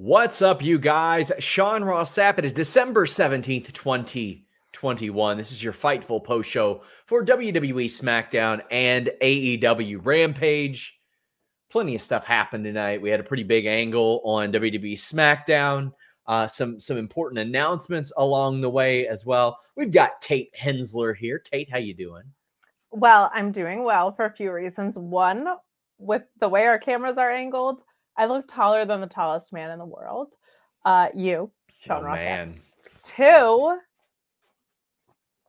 What's up, you guys? Sean Ross Sapp. It is December 17th, 2021. This is your Fightful post show for WWE Smackdown and AEW Rampage. Plenty of stuff happened tonight. We had a pretty big angle on WWE Smackdown. Some important announcements along the way as well. We've got Kate Hensler here. Kate, how you doing? Well, I'm doing well for a few reasons. One, with the way our cameras are angled, I look taller than the tallest man in the world. You, Sean Ross. Man. Two,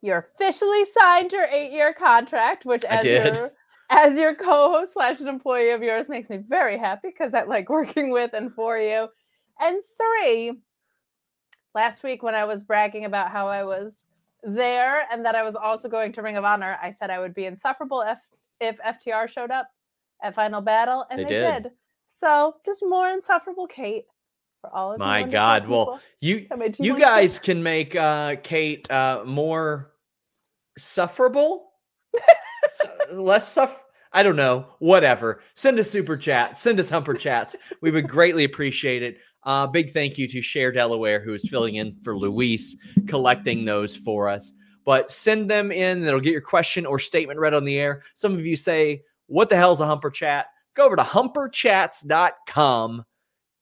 you officially signed your 8-year contract, which as your co-host / an employee of yours makes me very happy because I like working with and for you. And three, last week when I was bragging about how I was there and that I was also going to Ring of Honor, I said I would be insufferable if FTR showed up at Final Battle, and they did. So, just more insufferable Kate for all of my God. Well, you guys can make Kate more sufferable, less suffer. I don't know. Whatever. Send us super chats. Send us humper chats. We would greatly appreciate it. Big thank you to Cher Delaware, who is filling in for Luis, collecting those for us. But send them in. That'll get your question or statement read on the air. Some of you say, "What the hell is a humper chat?" Go over to humperchats.com.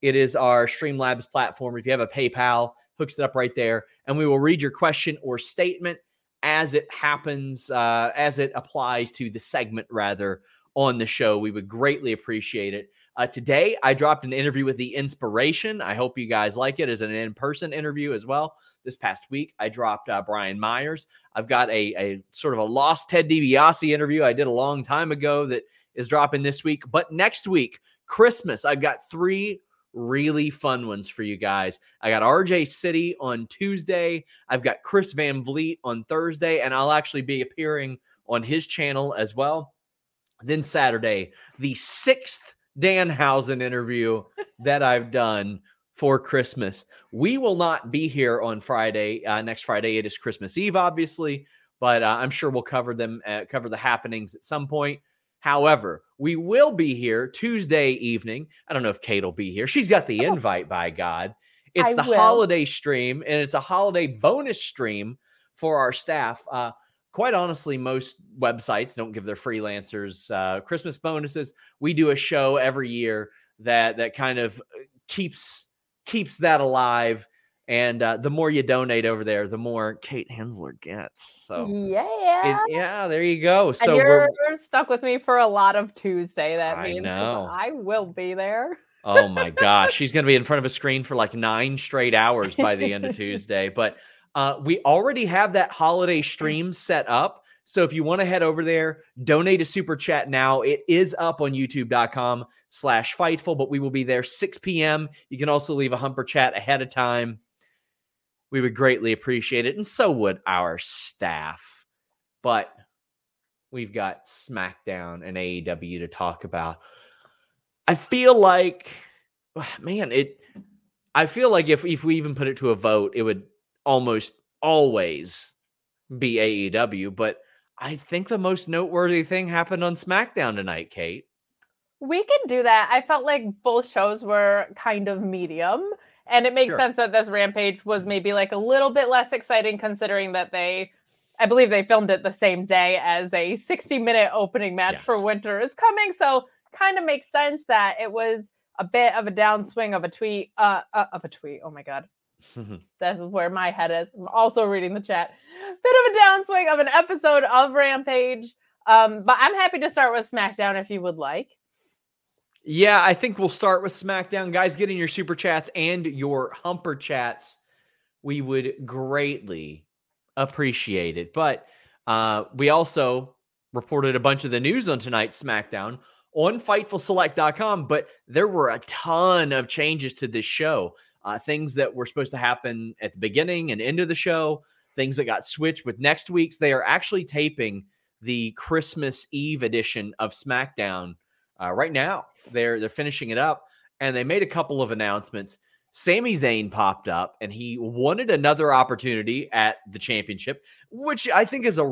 It is our Streamlabs platform. If you have a PayPal, hooks it up right there, and we will read your question or statement as it happens, as it applies to the segment, rather, on the show. We would greatly appreciate it. Today, I dropped an interview with The Inspiration. I hope you guys like it. It's an in-person interview as well. This past week, I dropped Brian Myers. I've got a sort of a lost Ted DiBiase interview I did a long time ago that is dropping this week. But next week, Christmas, I've got three really fun ones for you guys. I got RJ City on Tuesday. I've got Chris Van Vliet on Thursday, and I'll actually be appearing on his channel as well. Then Saturday, the 6th Danhausen interview that I've done for Christmas. We will not be here on Friday. Next Friday, it is Christmas Eve, obviously, but I'm sure we'll cover the happenings at some point. However, we will be here Tuesday evening. I don't know if Kate will be here. She's got the invite, by God. It's the holiday stream, and it's a holiday bonus stream for our staff. Quite honestly, most websites don't give their freelancers Christmas bonuses. We do a show every year that kind of keeps that alive. And the more you donate over there, the more Kate Hensler gets. So yeah, there you go. So and you're stuck with me for a lot of Tuesday. That means I will be there. Oh my gosh, she's going to be in front of a screen for like 9 straight hours by the end of Tuesday. But we already have that holiday stream set up. So if you want to head over there, donate a super chat now. It is up on youtube.com/Fightful, but we will be there 6 p.m. You can also leave a humper chat ahead of time. We would greatly appreciate it, and so would our staff. But we've got SmackDown and AEW to talk about. I feel like, man, I feel like if we even put it to a vote, it would almost always be AEW. But I think the most noteworthy thing happened on SmackDown tonight, Kate. We can do that. I felt like both shows were kind of medium. And it makes sense that this Rampage was maybe like a little bit less exciting, considering that I believe they filmed it the same day as a 60-minute opening match for Winter is Coming. So kind of makes sense that it was a bit of a downswing of a tweet. Oh my God. That's where my head is. I'm also reading the chat. Bit of a downswing of an episode of Rampage. But I'm happy to start with SmackDown if you would like. Yeah, I think we'll start with SmackDown. Guys, get in your super chats and your humper chats. We would greatly appreciate it. But we also reported a bunch of the news on tonight's SmackDown on FightfulSelect.com, but there were a ton of changes to this show. Things that were supposed to happen at the beginning and end of the show, things that got switched with next week's. They are actually taping the Christmas Eve edition of SmackDown right now. They're finishing it up, and they made a couple of announcements. Sami Zayn popped up, and he wanted another opportunity at the championship, which I think is I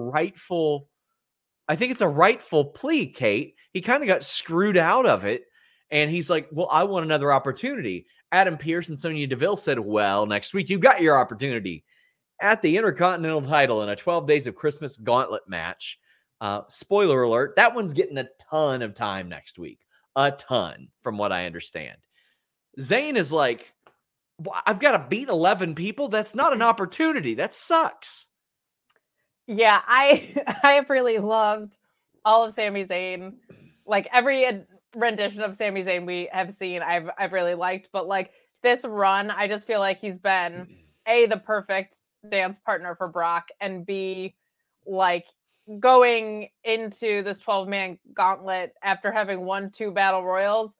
think it's a rightful plea, Kate. He kind of got screwed out of it, And he's like, well, I want another opportunity. Adam Pearce and Sonya Deville said, well, next week you got your opportunity at the Intercontinental title in a 12 Days of Christmas gauntlet match. Spoiler alert, that one's getting a ton of time next week. A ton, from what I understand. Zayn is like, well, I've got to beat 11 people. That's not an opportunity. That sucks. Yeah, I have really loved all of Sami Zayn. Like every rendition of Sami Zayn we have seen, I've really liked. But like this run, I just feel like he's been A, the perfect dance partner for Brock, and B, like going into this 12-man gauntlet after having won 2 battle royals.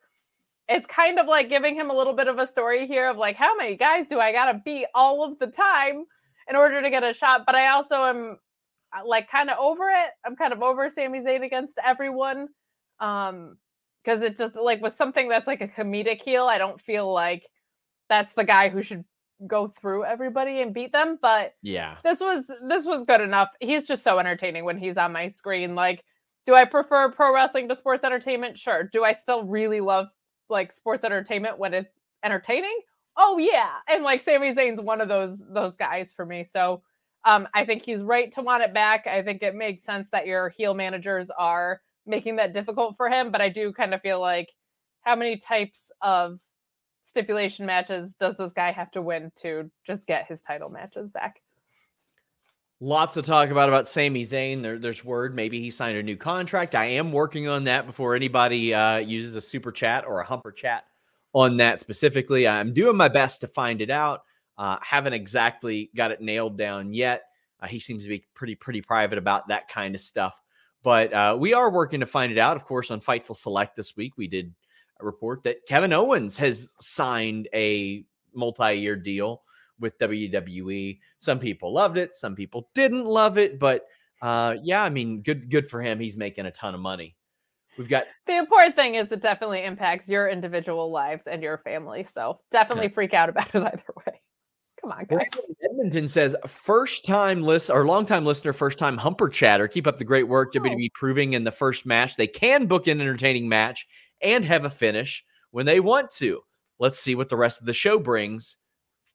It's kind of like giving him a little bit of a story here of like, how many guys do I gotta beat all of the time in order to get a shot? But I also am like kind of over it. I'm kind of over Sami Zayn against everyone. Because it just like with something that's like a comedic heel, I don't feel like that's the guy who should go through everybody and beat them. But yeah, this was good enough. He's just so entertaining when he's on my screen. Like, do I prefer pro wrestling to sports entertainment? Sure. Do I still really love like sports entertainment when it's entertaining? Oh yeah. And like Sami Zayn's one of those guys for me. So I think he's right to want it back. I think it makes sense that your heel managers are making that difficult for him, but I do kind of feel like how many types of stipulation matches does this guy have to win to just get his title matches back? Lots to talk about Sami Zayn. There's word maybe he signed a new contract. I am working on that before anybody uses a super chat or a humper chat on that specifically. I'm doing my best to find it out. Haven't exactly got it nailed down yet. He seems to be pretty private about that kind of stuff. But we are working to find it out. Of course, on Fightful Select this week, we did a report that Kevin Owens has signed a multi-year deal with WWE. Some people loved it. Some people didn't love it. But yeah, I mean, good for him. He's making a ton of money. We've got the important thing is it definitely impacts your individual lives and your family. So definitely freak out about it either way. Come on, guys. Edmonton says, long-time listener, first-time humper chatter. Keep up the great work. WWE proving in the first match they can book an entertaining match and have a finish when they want to. Let's see what the rest of the show brings.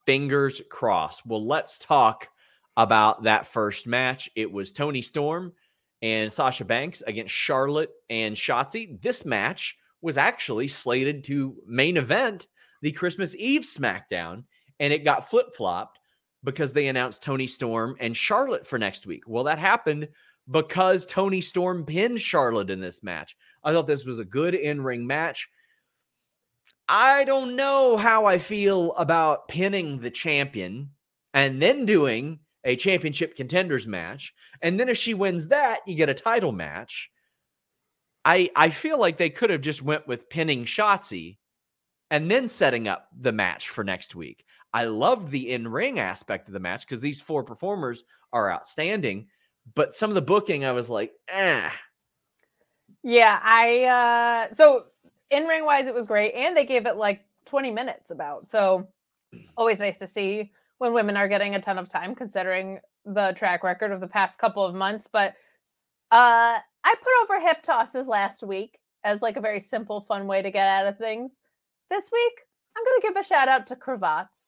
Fingers crossed. Well, let's talk about that first match. It was Toni Storm and Sasha Banks against Charlotte and Shotzi. This match was actually slated to main event the Christmas Eve SmackDown, and it got flip-flopped because they announced Toni Storm and Charlotte for next week. Well, that happened because Toni Storm pinned Charlotte in this match. I thought this was a good in-ring match. I don't know how I feel about pinning the champion and then doing a championship contenders match. And then if she wins that, you get a title match. I feel like they could have just went with pinning Shotzi and then setting up the match for next week. I loved the in-ring aspect of the match because these 4 performers are outstanding. But some of the booking, I was like, eh. Yeah, so in-ring wise, it was great. And they gave it like 20 minutes about. So always nice to see when women are getting a ton of time considering the track record of the past couple of months. But I put over hip tosses last week as like a very simple, fun way to get out of things. This week, I'm going to give a shout out to Cravats.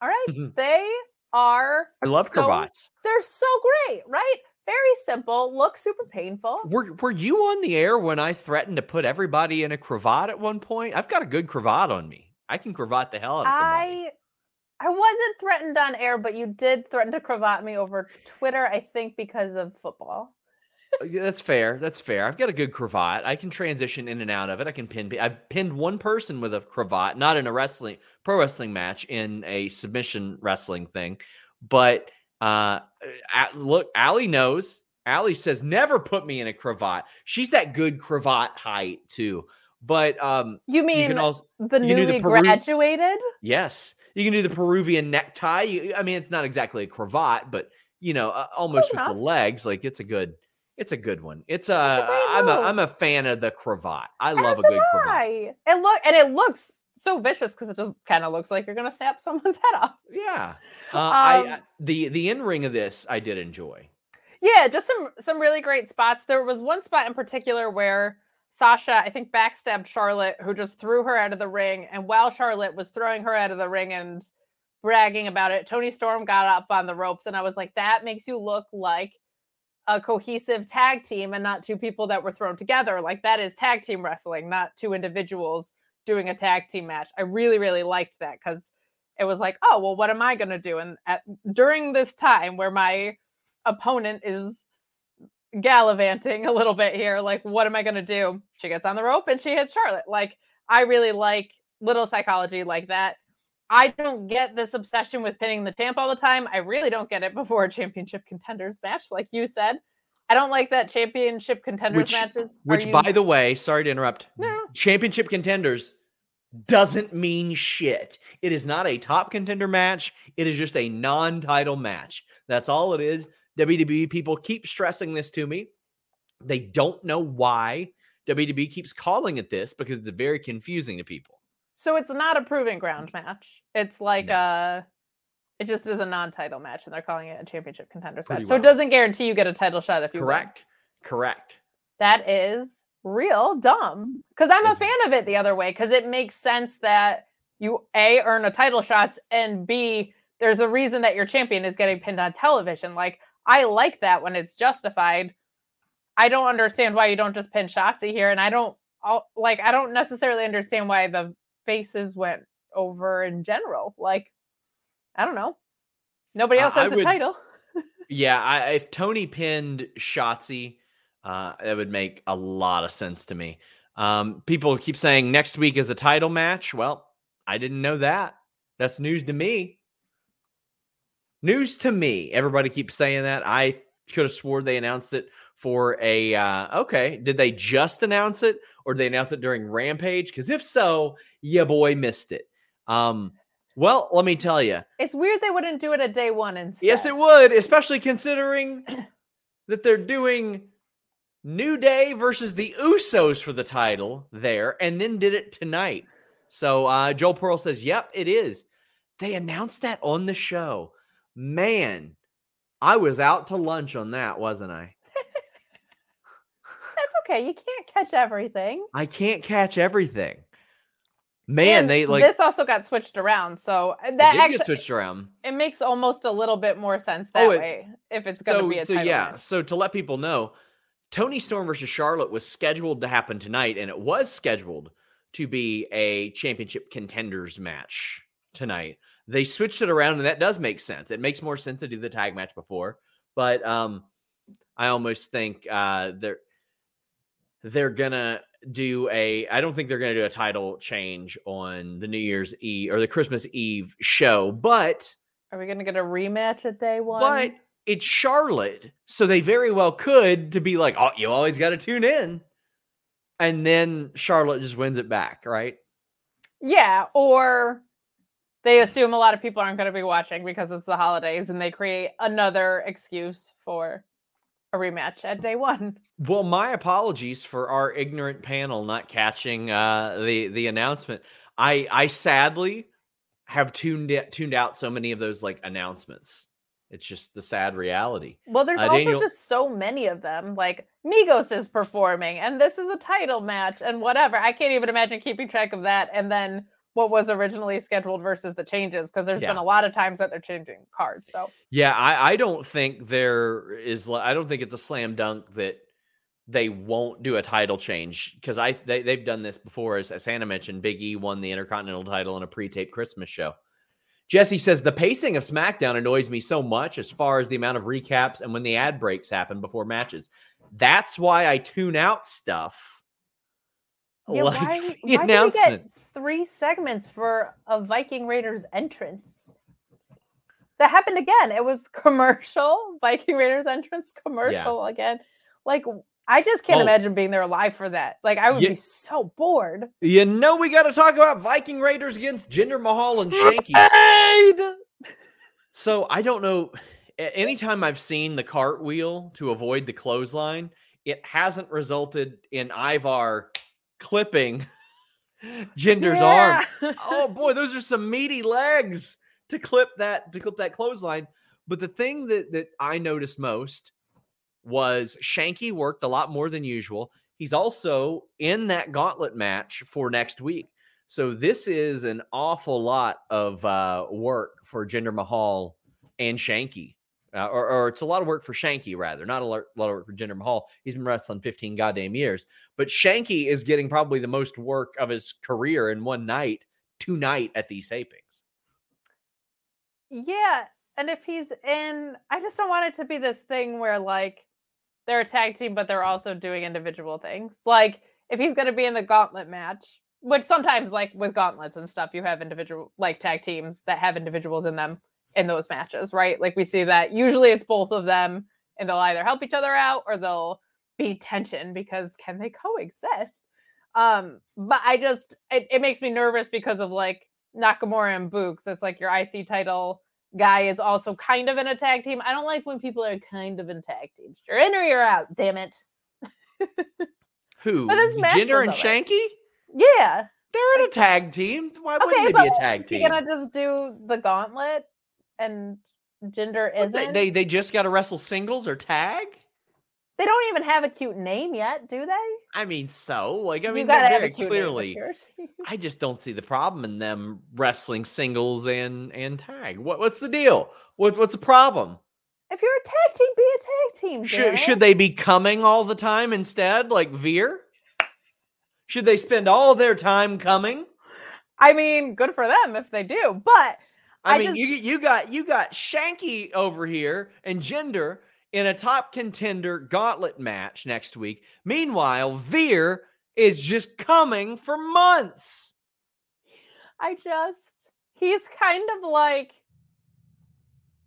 All right. Mm-hmm. They are. I love Cravats. They're so great, right? Very simple. Look super painful. Were you on the air when I threatened to put everybody in a cravat at one point? I've got a good cravat on me. I can cravat the hell out of somebody. I wasn't threatened on air, but you did threaten to cravat me over Twitter, I think because of football. That's fair. I've got a good cravat. I can transition in and out of it. I can pin. I've pinned one person with a cravat, not in a pro wrestling match, in a submission wrestling thing. But look, Allie knows. Allie says, never put me in a cravat. She's that good cravat height too. But you mean you can also, the newly graduated? Yes. You can do the Peruvian necktie. I mean, it's not exactly a cravat, but you know, almost with the legs. Like it's a good... It's a good one. I'm a fan of the cravat. I love a good cravat. It looks so vicious because it just kind of looks like you're gonna snap someone's head off. Yeah. The in ring of this I did enjoy. Yeah, just some really great spots. There was one spot in particular where Sasha, I think, backstabbed Charlotte, who just threw her out of the ring. And while Charlotte was throwing her out of the ring and bragging about it, Toni Storm got up on the ropes. And I was like, that makes you look like a cohesive tag team and not two people that were thrown together. Like, that is tag team wrestling, not two individuals doing a tag team match. I really, really liked that, because it was like, oh, well, what am I going to do? And during this time where my opponent is gallivanting a little bit here, like, what am I going to do? She gets on the rope and she hits Charlotte. Like, I really like little psychology like that. I don't get this obsession with pinning the champ all the time. I really don't get it before a championship contenders match, like you said. I don't like that championship contenders matches. Which, by the way, sorry to interrupt. No. Championship contenders doesn't mean shit. It is not a top contender match. It is just a non-title match. That's all it is. WWE people keep stressing this to me. They don't know why WWE keeps calling it this, because it's very confusing to people. So it's not a proving ground match. It's like it just is a non-title match, and they're calling it a championship contenders match. Well. So it doesn't guarantee you get a title shot if you win. Correct. That is real dumb. Because I'm a fan of it the other way, because it makes sense that you A, earn a title shot, and B, there's a reason that your champion is getting pinned on television. Like, I like that when it's justified. I don't understand why you don't just pin Shotzi here, and I don't necessarily understand why the faces went over in general. Like, I don't know. Nobody else has a title. Yeah. If Tony pinned Shotzi, that would make a lot of sense to me. People keep saying next week is a title match. Well, I didn't know that. That's news to me. Everybody keeps saying that. I could have swore they announced it for a, did they just announce it? Or did they announce it during Rampage? Because if so, yeah, boy, missed it. Well, let me tell you. It's weird they wouldn't do it at day one instead. Yes, it would, especially considering that they're doing New Day versus the Usos for the title there, and then did it tonight. So Joel Pearl says, yep, it is. They announced that on the show. Man, I was out to lunch on that, wasn't I? Okay, you can't catch everything. I can't catch everything. Man, and this also got switched around. So that actually get switched around. It makes almost a little bit more sense that way if it's going to be a title match. So to let people know, Toni Storm versus Charlotte was scheduled to happen tonight, and it was scheduled to be a championship contenders match tonight. They switched it around, and that does make sense. It makes more sense to do the tag match before, but I almost think they're gonna do I don't think they're gonna do a title change on the New Year's Eve or the Christmas Eve show, but are we gonna get a rematch at day one? But it's Charlotte, so they very well could to be like, oh, you always gotta tune in. And then Charlotte just wins it back, right? Yeah, or they assume a lot of people aren't gonna be watching because it's the holidays, and they create another excuse for a rematch at day one. Well, my apologies for our ignorant panel not catching the announcement. I sadly have tuned out so many of those like announcements. It's just the sad reality. Well, there's also just so many of them. Like Migos is performing, and this is a title match, and whatever. I can't even imagine keeping track of that. And then what was originally scheduled versus the changes, because there's been a lot of times that they're changing cards. So yeah, I don't think I don't think it's a slam dunk that they won't do a title change, because they've done this before. As Hannah mentioned, Big E won the Intercontinental title in a pre-taped Christmas show. Jesse says the pacing of SmackDown annoys me so much, as far as the amount of recaps and when the ad breaks happen before matches. That's why I tune out stuff. Yeah, like the announcement. 3 segments for a Viking Raiders entrance. That happened again. It was commercial, Viking Raiders entrance, commercial again. Like, I just can't imagine being there alive for that. Like, I would be so bored. You know, we got to talk about Viking Raiders against Jinder Mahal and Shanky. Right! So I don't know. Anytime I've seen the cartwheel to avoid the clothesline, it hasn't resulted in Ivar clipping Jinder's arm. Oh boy, those are some meaty legs to clip that clothesline. But the thing that I noticed most was Shanky worked a lot more than usual. He's also in that gauntlet match for next week. So this is an awful lot of work for Jinder Mahal and Shanky. Or it's a lot of work for Shanky, rather. Not a lot of work for Jinder Mahal. He's been wrestling 15 goddamn years. But Shanky is getting probably the most work of his career in one night, tonight at these tapings. Yeah, and if he's in... I just don't want it to be this thing where, like, they're a tag team, but they're also doing individual things. Like, if he's going to be in the gauntlet match, which sometimes, like, with gauntlets and stuff, you have individual, like, tag teams that have individuals in them in those matches, right? Like, we see that usually it's both of them, and they'll either help each other out or they'll be tension because can they coexist? But I just, it makes me nervous because of, like, Nakamura and Boogs. It's like your IC title guy is also kind of in a tag team. I don't like when people are kind of in tag teams. You're in or you're out, damn it. Who? Jinder and Shanky? Yeah. They're in a tag team. Why wouldn't they be a tag team? You're going to just do the gauntlet and Jinder isn't? They just got to wrestle singles or tag? They don't even have a cute name yet, do they? I mean, I mean, they're very clearly. I just don't see the problem in them wrestling singles and tag. What's the deal? What's the problem? If you're a tag team, be a tag team. Should they be coming all the time instead, like Veer? Should they spend all their time coming? I mean, good for them if they do. But you got Shanky over here and Jinder in a top contender gauntlet match next week. Meanwhile, Veer is just coming for months. He's kind of like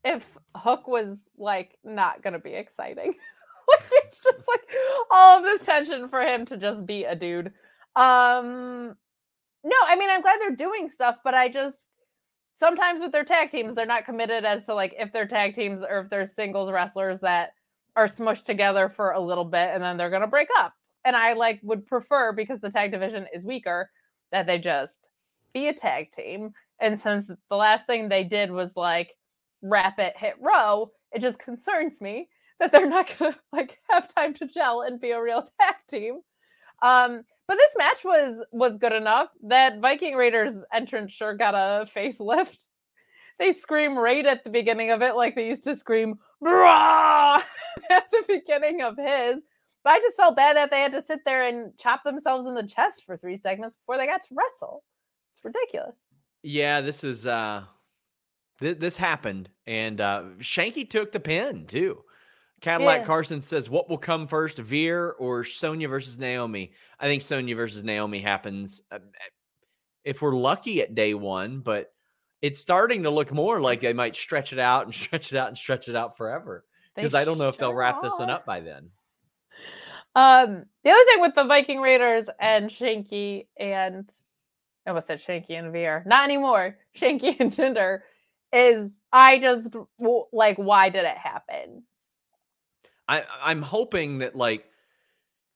if Hook was, like, not going to be exciting. It's just like all of this tension for him to just be a dude. No, I mean, I'm glad they're doing stuff, but I just, sometimes with their tag teams, they're not committed as to, like, if they're tag teams or if they're singles wrestlers that are smushed together for a little bit and then they're going to break up. And I, like, would prefer, because the tag division is weaker, that they just be a tag team. And since the last thing they did was, like, wrap it, hit row, it just concerns me that they're not going to, like, have time to gel and be a real tag team. But this match was good enough. That Viking Raiders entrance sure got a facelift. They scream Raid at the beginning of it like they used to scream Brah! at the beginning of his. But I just felt bad that they had to sit there and chop themselves in the chest for 3 segments before they got to wrestle. It's ridiculous. Yeah, this is this happened. And Shanky took the pin, too. Cadillac Carson says, what will come first, Veer or Sonya versus Naomi? I think Sonya versus Naomi happens if we're lucky at day one, but it's starting to look more like they might stretch it out and stretch it out and stretch it out forever, because I don't know if they'll wrap this one up by then. The other thing with the Viking Raiders and Shanky and... I almost said Shanky and Veer. Not anymore. Shanky and Jinder is... I just... Like, why did it happen? I'm hoping that, like,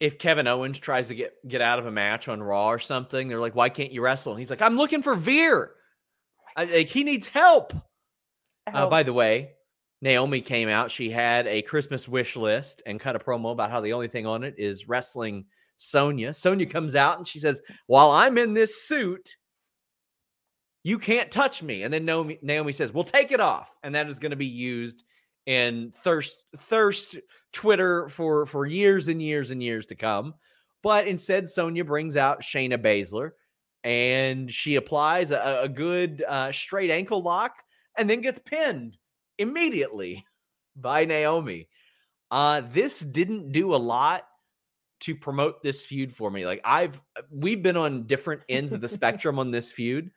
if Kevin Owens tries to get out of a match on Raw or something, they're like, why can't you wrestle? And he's like, I'm looking for Veer. He needs help. By the way, Naomi came out. She had a Christmas wish list and cut a promo about how the only thing on it is wrestling Sonya. Sonya comes out and she says, while I'm in this suit, you can't touch me. And then Naomi says, well, take it off. And that is going to be used and thirst Twitter for years and years and years to come. But instead, Sonya brings out Shayna Baszler, and she applies a good straight ankle lock and then gets pinned immediately by Naomi. This didn't do a lot to promote this feud for me. Like, we've been on different ends of the spectrum on this feud.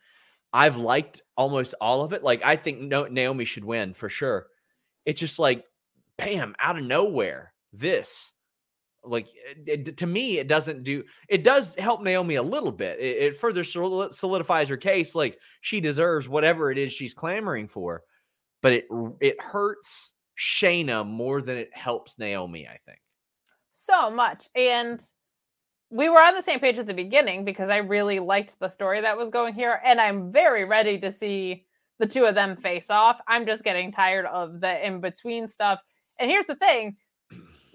I've liked almost all of it. Like, I think Naomi should win for sure. It's just like, bam, out of nowhere. This, like, to me, it does help Naomi a little bit. It further solidifies her case. Like, she deserves whatever it is she's clamoring for, but it hurts Shayna more than it helps Naomi, I think. So much. And we were on the same page at the beginning because I really liked the story that was going here. And I'm very ready to see the two of them face off. I'm just getting tired of the in-between stuff. And here's the thing.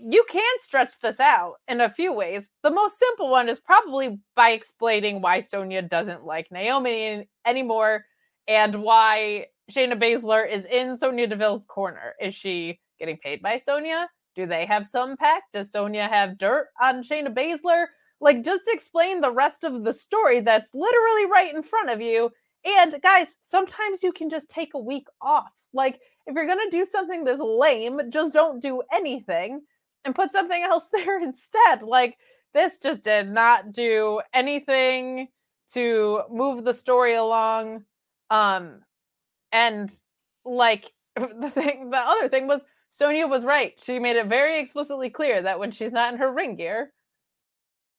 you can stretch this out in a few ways. The most simple one is probably by explaining why Sonya doesn't like Naomi anymore and why Shayna Baszler is in Sonya Deville's corner. Is she getting paid by Sonya? Do they have some pact? Does Sonya have dirt on Shayna Baszler? Like, just explain the rest of the story that's literally right in front of you. And guys, sometimes you can just take a week off. Like, if you're going to do something this lame, just don't do anything and put something else there instead. Like, this just did not do anything to move the story along. And like, the other thing was Sonya was right. She made it very explicitly clear that when she's not in her ring gear.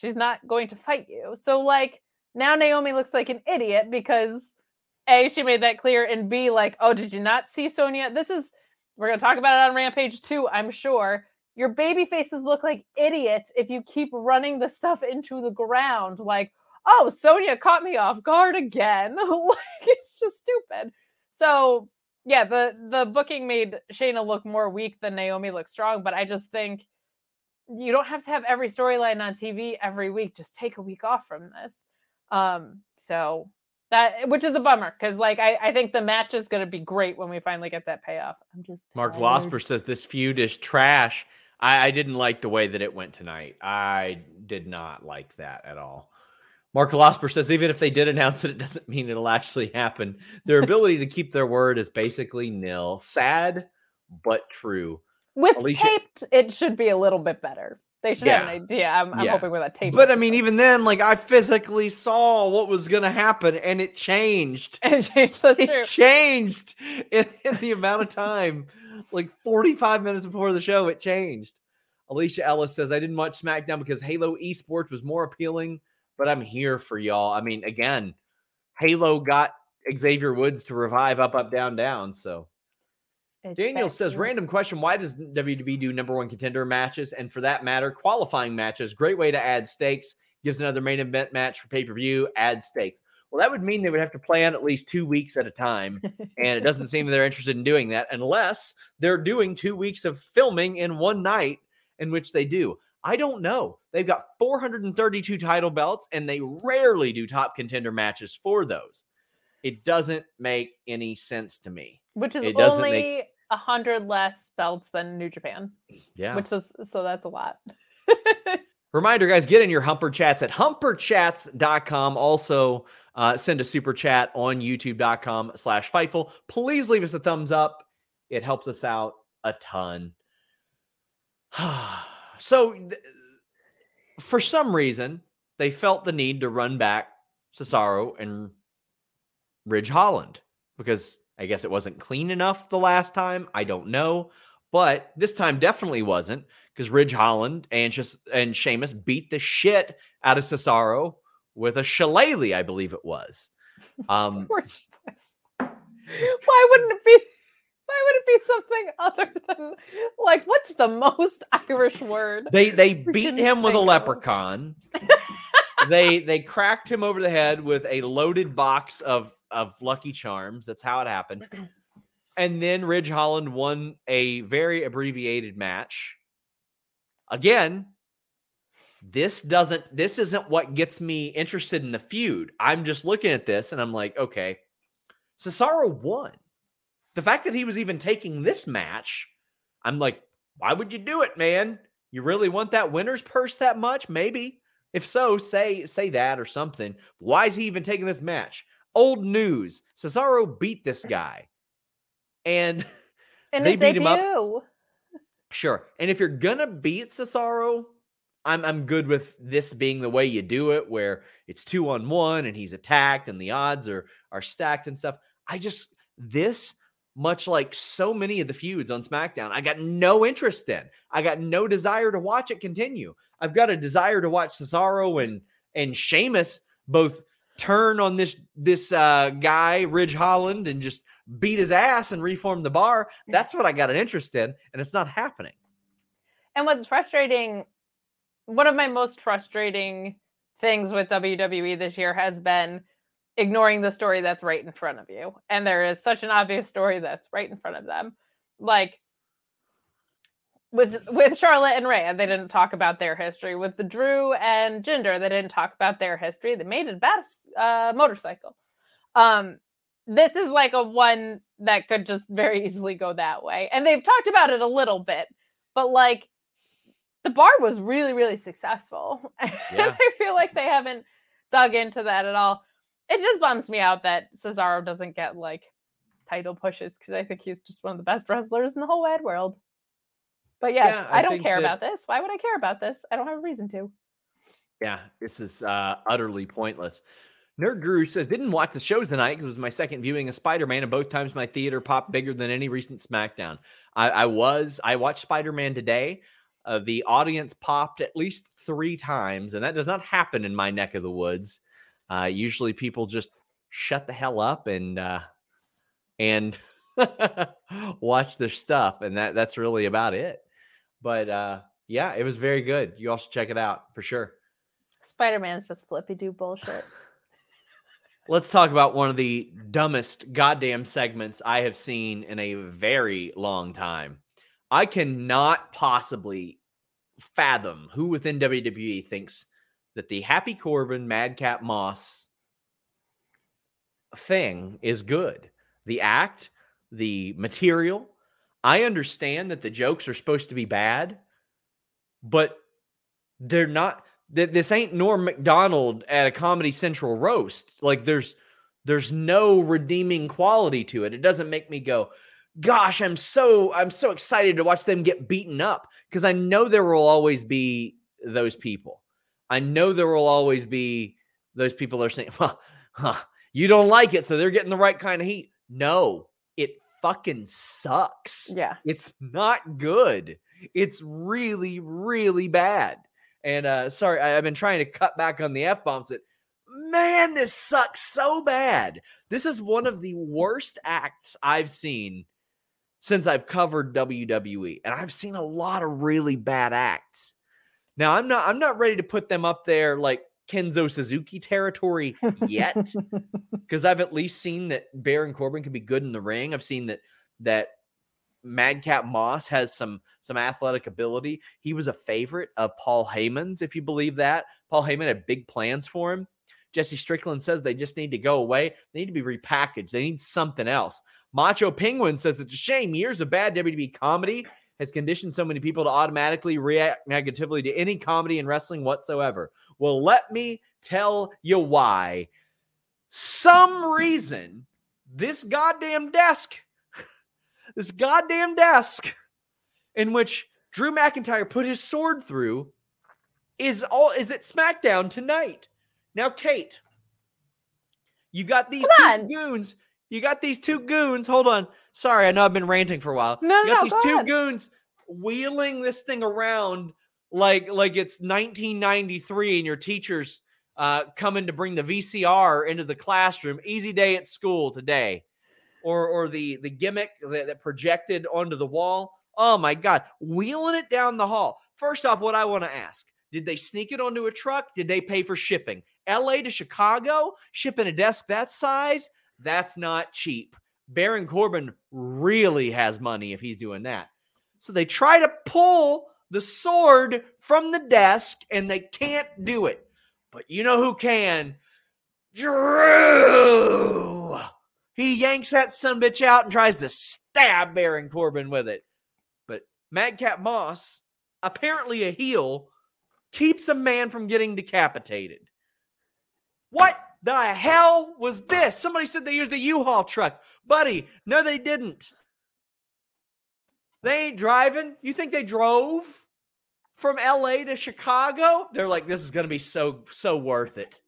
She's not going to fight you. So, like, now Naomi looks like an idiot because, A, she made that clear, and B, like, oh, did you not see Sonya? We're going to talk about it on Rampage 2, I'm sure. Your baby faces look like idiots if you keep running the stuff into the ground. Like, oh, Sonya caught me off guard again. Like, it's just stupid. So, yeah, the booking made Shayna look more weak than Naomi look strong, but I just think, you don't have to have every storyline on TV every week. Just take a week off from this. So that, which is a bummer. Cause like, I think the match is going to be great when we finally get that payoff. I'm just Mark tired. Losper says this feud is trash. I didn't like the way that it went tonight. I did not like that at all. Mark Losper says, even if they did announce it, it doesn't mean it'll actually happen. Their ability to keep their word is basically nil. Sad, but true. With Alicia. Taped, it should be a little bit better. They should have an idea. I'm hoping with that tape. But, I mean, even then, like, I physically saw what was going to happen, and it changed. It changed in the amount of time. Like, 45 minutes before the show, it changed. Alicia Ellis says, I didn't watch SmackDown because Halo Esports was more appealing, but I'm here for y'all. I mean, again, Halo got Xavier Woods to revive Up, Up, Down, Down, so. Daniel says, random question, why does WWE do number one contender matches and, for that matter, qualifying matches? Great way to add stakes. Gives another main event match for pay-per-view, add stakes. Well, that would mean they would have to plan at least 2 weeks at a time, and it doesn't seem they're interested in doing that unless they're doing 2 weeks of filming in one night, in which they do. I don't know. They've got 432 title belts, and they rarely do top contender matches for those. It doesn't make any sense to me. Which is only 100 less belts than New Japan. Yeah. So that's a lot. Reminder, guys, get in your Humper Chats at humperchats.com. Also, send a super chat on youtube.com/Fightful. Please leave us a thumbs up. It helps us out a ton. So, for some reason, they felt the need to run back Cesaro and Ridge Holland because I guess it wasn't clean enough the last time. I don't know. But this time definitely wasn't, because Ridge Holland and Sheamus beat the shit out of Cesaro with a shillelagh, I believe it was. Of course it was. Why would it be something other than, like, what's the most Irish word? They beat him with a leprechaun. They cracked him over the head with a loaded box of Lucky Charms. That's how it happened. And then Ridge Holland won a very abbreviated match. Again, this isn't what gets me interested in the feud. I'm just looking at this and I'm like, okay, Cesaro won. The fact that he was even taking this match, I'm like, why would you do it, man? You really want that winner's purse that much? Maybe. If so, say that or something. Why is he even taking this match? Old news. Cesaro beat this guy. And they beat him up. Sure. And if you're going to beat Cesaro, I'm good with this being the way you do it, where it's 2-on-1 and he's attacked and the odds are stacked and stuff. I just, this, much like so many of the feuds on SmackDown, I got no interest in. I got no desire to watch it continue. I've got a desire to watch Cesaro and Sheamus both turn on this guy, Ridge Holland, and just beat his ass and reform the Bar. That's what I got an interest in, and it's not happening. And what's frustrating, one of my most frustrating things with WWE this year has been ignoring the story that's right in front of you. And there is such an obvious story that's right in front of them. Like with Charlotte and Rhea, they didn't talk about their history. With the Drew and Jinder, they didn't talk about their history. They made it about a motorcycle. This is like a one that could just very easily go that way. And they've talked about it a little bit, but like the Bar was really, really successful. Yeah. And I feel like they haven't dug into that at all. It just bums me out that Cesaro doesn't get like title pushes, because I think he's just one of the best wrestlers in the whole wide world. But yeah I don't care about this. Why would I care about this? I don't have a reason to. Yeah, this is utterly pointless. Nerd Guru says, didn't watch the show tonight because it was my second viewing of Spider-Man, and both times my theater popped bigger than any recent SmackDown. I watched Spider-Man today. The audience popped at least 3 times, and that does not happen in my neck of the woods. Usually people just shut the hell up and watch their stuff, and that's really about it. But yeah, it was very good. You also check it out for sure. Spider-Man's just flippy-do bullshit. Let's talk about one of the dumbest goddamn segments I have seen in a very long time. I cannot possibly fathom who within WWE thinks that the Happy Corbin, Madcap Moss thing is good. The act, the material. I understand that the jokes are supposed to be bad, but they're not. This ain't Norm Macdonald at a Comedy Central roast. Like there's no redeeming quality to it. It doesn't make me go, gosh, I'm so excited to watch them get beaten up, because I know there will always be those people. I know there will always be those people that are saying, well, you don't like it, so they're getting the right kind of heat. No, it fucking sucks. Yeah. It's not good. It's really, really bad. And sorry, I've been trying to cut back on the F-bombs, but man, this sucks so bad. This is one of the worst acts I've seen since I've covered WWE. And I've seen a lot of really bad acts. Now, I'm not ready to put them up there like Kenzo Suzuki territory yet, because I've at least seen that Bear and Corbin can be good in the ring. I've seen that Madcap Moss has some athletic ability. He was a favorite of Paul Heyman's, if you believe that. Paul Heyman had big plans for him. Jesse Strickland says they just need to go away. They need to be repackaged. They need something else. Macho Penguin says it's a shame years of bad WWE comedy has conditioned so many people to automatically react negatively to any comedy and wrestling whatsoever. Well, let me tell you why. Some reason, this goddamn desk in which Drew McIntyre put his sword through is at SmackDown tonight. Now, Kate, you got these two goons. Hold on. Sorry, I know I've been ranting for a while. Goons wheeling this thing around like it's 1993 and your teacher's coming to bring the VCR into the classroom. Easy day at school today. Or the gimmick that projected onto the wall. Oh, my God. Wheeling it down the hall. First off, what I want to ask, did they sneak it onto a truck? Did they pay for shipping? L.A. to Chicago? Shipping a desk that size? That's not cheap. Baron Corbin really has money if he's doing that. So they try to pull the sword from the desk, and they can't do it. But you know who can? Drew! He yanks that sumbitch out and tries to stab Baron Corbin with it. But Madcap Moss apparently a heel, keeps a man from getting decapitated. What the hell was this? Somebody said they used a U-Haul truck. Buddy, no, they didn't. They ain't driving. You think they drove from LA to Chicago? They're like, this is going to be so worth it.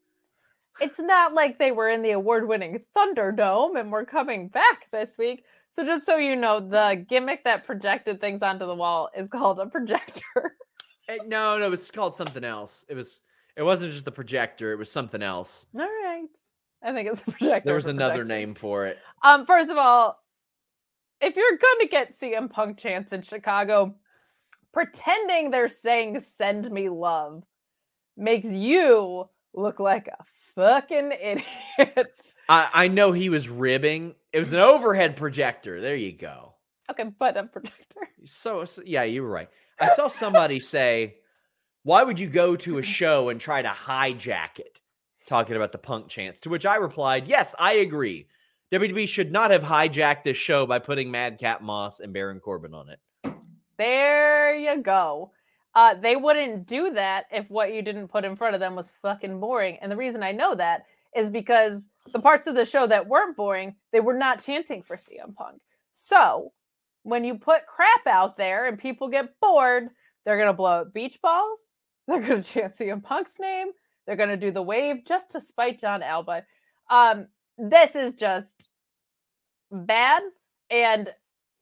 It's not like they were in the award-winning Thunderdome and we're coming back this week. So just so you know, the gimmick that projected things onto the wall is called a projector. No, it's called something else. It wasn't just the projector. It was something else. All right. I think it's a projector. There was another name for it. First of all, if you're going to get CM Punk chants in Chicago, pretending they're saying send me love makes you look like a fucking idiot. I know he was ribbing. It was an overhead projector. There you go. Okay, but a projector. So yeah, you were right. I saw somebody say, why would you go to a show and try to hijack it? Talking about the Punk chants. To which I replied, yes, I agree. WWE should not have hijacked this show by putting Madcap Moss and Baron Corbin on it. There you go. They wouldn't do that if what you didn't put in front of them was fucking boring. And the reason I know that is because the parts of the show that weren't boring, they were not chanting for CM Punk. So when you put crap out there and people get bored, they're going to blow up beach balls. They're going to chant CM Punk's name. They're going to do the wave just to spite John Alba. This is just bad. And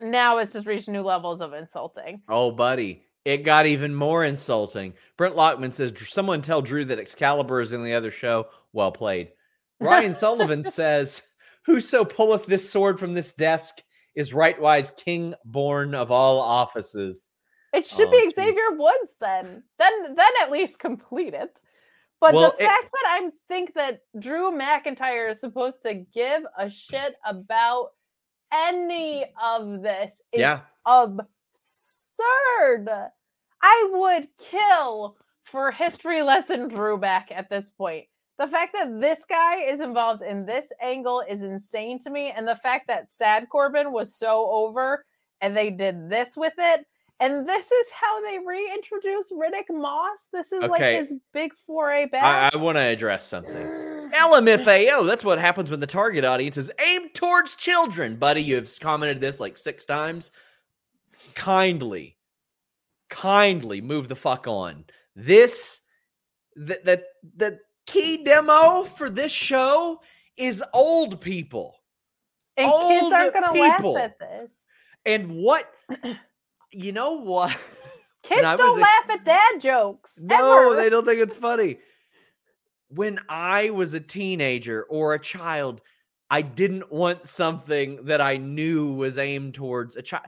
now it's just reached new levels of insulting. Oh, buddy. It got even more insulting. Brent Lockman says, someone tell Drew that Excalibur is in the other show. Well played. Ryan Sullivan says, whoso pulleth this sword from this desk is rightwise king born of all offices. It should be Xavier Woods then. Then at least complete it. But the fact that I think that Drew McIntyre is supposed to give a shit about any of this is absurd. I would kill for history lesson Drew back at this point. The fact that this guy is involved in this angle is insane to me. And the fact that Sad Corbin was so over and they did this with it. And this is how they reintroduce Riddick Moss. This is like his big foray back. I want to address something. LMFAO, that's what happens when the target audience is aimed towards children. Buddy, you have commented this like 6 times. Kindly move the fuck on. The key demo for this show is old people. And old kids aren't going to laugh at this. And what... You know what? Kids don't laugh at dad jokes. No, they don't think it's funny. When I was a teenager or a child, I didn't want something that I knew was aimed towards a child.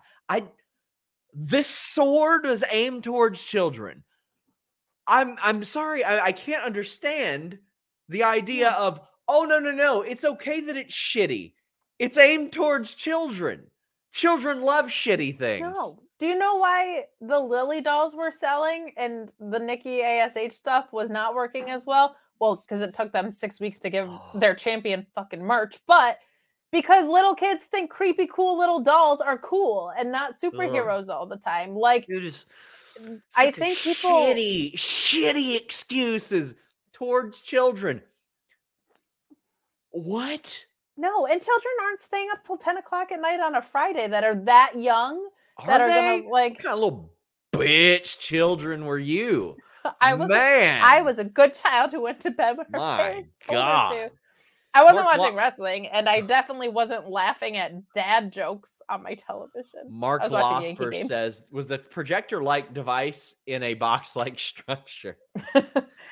This sword was aimed towards children. I'm sorry. I can't understand the idea of, oh, no. It's okay that it's shitty. It's aimed towards children. Children love shitty things. No. Do you know why the Lily dolls were selling and the Nikki ASH stuff was not working as well? Well, because it took them 6 weeks to give their champion fucking merch. But because little kids think creepy, cool little dolls are cool and not superheroes all the time. Like, I think people... Shitty excuses towards children. What? No, and children aren't staying up till 10 o'clock at night on a Friday that are that young... That are they? Gonna, like, what kind of little bitch children were you? I was a good child who went to bed with her parents. God. I wasn't watching wrestling, and I definitely wasn't laughing at dad jokes on my television. Mark Losper says, was the projector-like device in a box-like structure?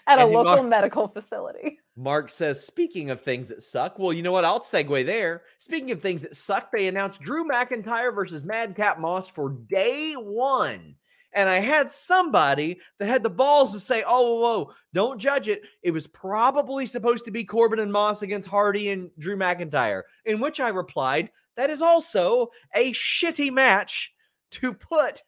At a local medical facility. Mark says, speaking of things that suck, well, you know what? I'll segue there. Speaking of things that suck, they announced Drew McIntyre versus Madcap Moss for day 1. And I had somebody that had the balls to say, oh, whoa, don't judge it. It was probably supposed to be Corbin and Moss against Hardy and Drew McIntyre. In which I replied, that is also a shitty match to put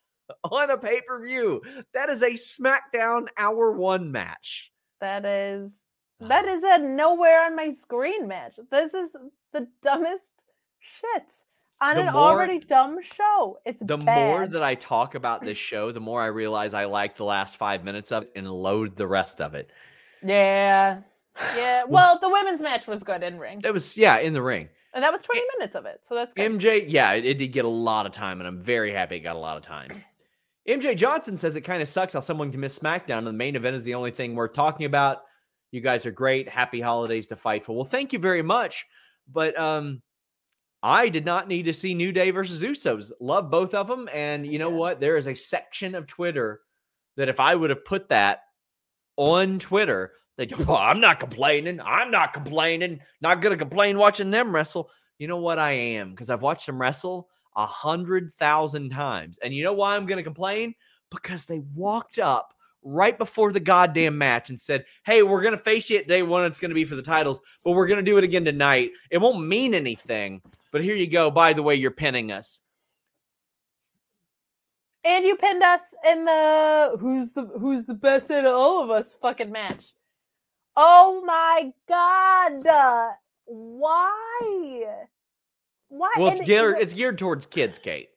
on a pay-per-view. That is a SmackDown Hour 1 match. That is a nowhere on my screen match. This is the dumbest shit. on an already dumb show. It's the bad. More that I talk about this show, the more I realize I like the last 5 minutes of it and loathe the rest of it. Yeah. Yeah. Well, the women's match was good in ring. It was, yeah, in the ring. And that was 20 minutes of it. So that's good. MJ, yeah, it did get a lot of time, and I'm very happy it got a lot of time. MJ Johnson says it kind of sucks how someone can miss SmackDown, and the main event is the only thing worth talking about. You guys are great. Happy holidays to Fightful. Well, thank you very much. But I did not need to see New Day versus Usos. Love both of them. And you know what? There is a section of Twitter that if I would have put that on Twitter, they'd go, oh, I'm not complaining. I'm not complaining. Not going to complain watching them wrestle. You know what? I am, because I've watched them wrestle 100,000 times. And you know why I'm going to complain? Because they walked up right before the goddamn match and said, hey, we're going to face you at day one. It's going to be for the titles, but we're going to do it again tonight. It won't mean anything, but here you go. By the way, you're pinning us. And you pinned us in the who's the best out of all of us fucking match. Oh my God. Why? Well, it's geared towards kids, Kate.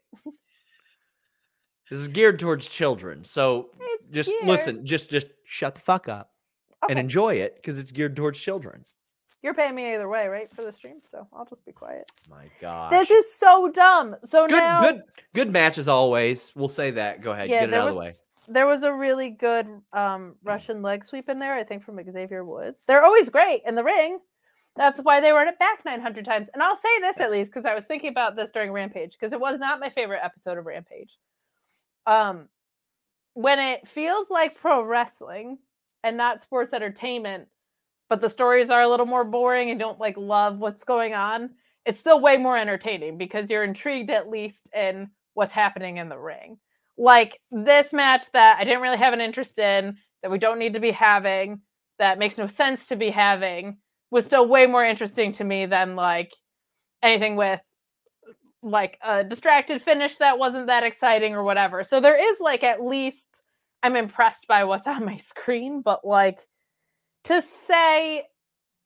This is geared towards children. So it's just geared. Listen, just shut the fuck up and enjoy it, because it's geared towards children. You're paying me either way, right, for the stream? So I'll just be quiet. My God. This is so dumb. So good match as always. We'll say that. Go ahead. Yeah, get it out of the way. There was a really good Russian leg sweep in there, I think, from Xavier Woods. They're always great in the ring. That's why they run it back 900 times. And I'll say this, at least, because I was thinking about this during Rampage, because it was not my favorite episode of Rampage. When it feels like pro wrestling and not sports entertainment, but the stories are a little more boring and don't like love what's going on, it's still way more entertaining because you're intrigued, at least, in what's happening in the ring. Like this match that I didn't really have an interest in, that we don't need to be having, that makes no sense to be having, was still way more interesting to me than like anything with like a distracted finish that wasn't that exciting or whatever. So there is like, at least I'm impressed by what's on my screen, but like to say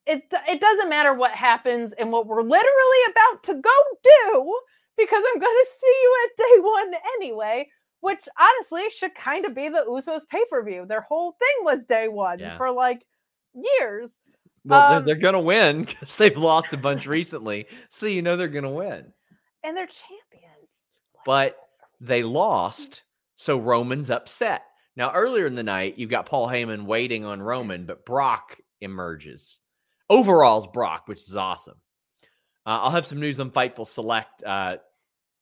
it doesn't matter what happens and what we're literally about to go do, because I'm going to see you at day one anyway. Which, honestly, should kind of be the Usos pay-per-view. Their whole thing was day one for, like, years. Well, they're going to win because they've lost a bunch recently. So you know they're going to win. And they're champions. But they lost, so Roman's upset. Now, earlier in the night, you've got Paul Heyman waiting on Roman, but Brock emerges. Overall's Brock, which is awesome. I'll have some news on Fightful Select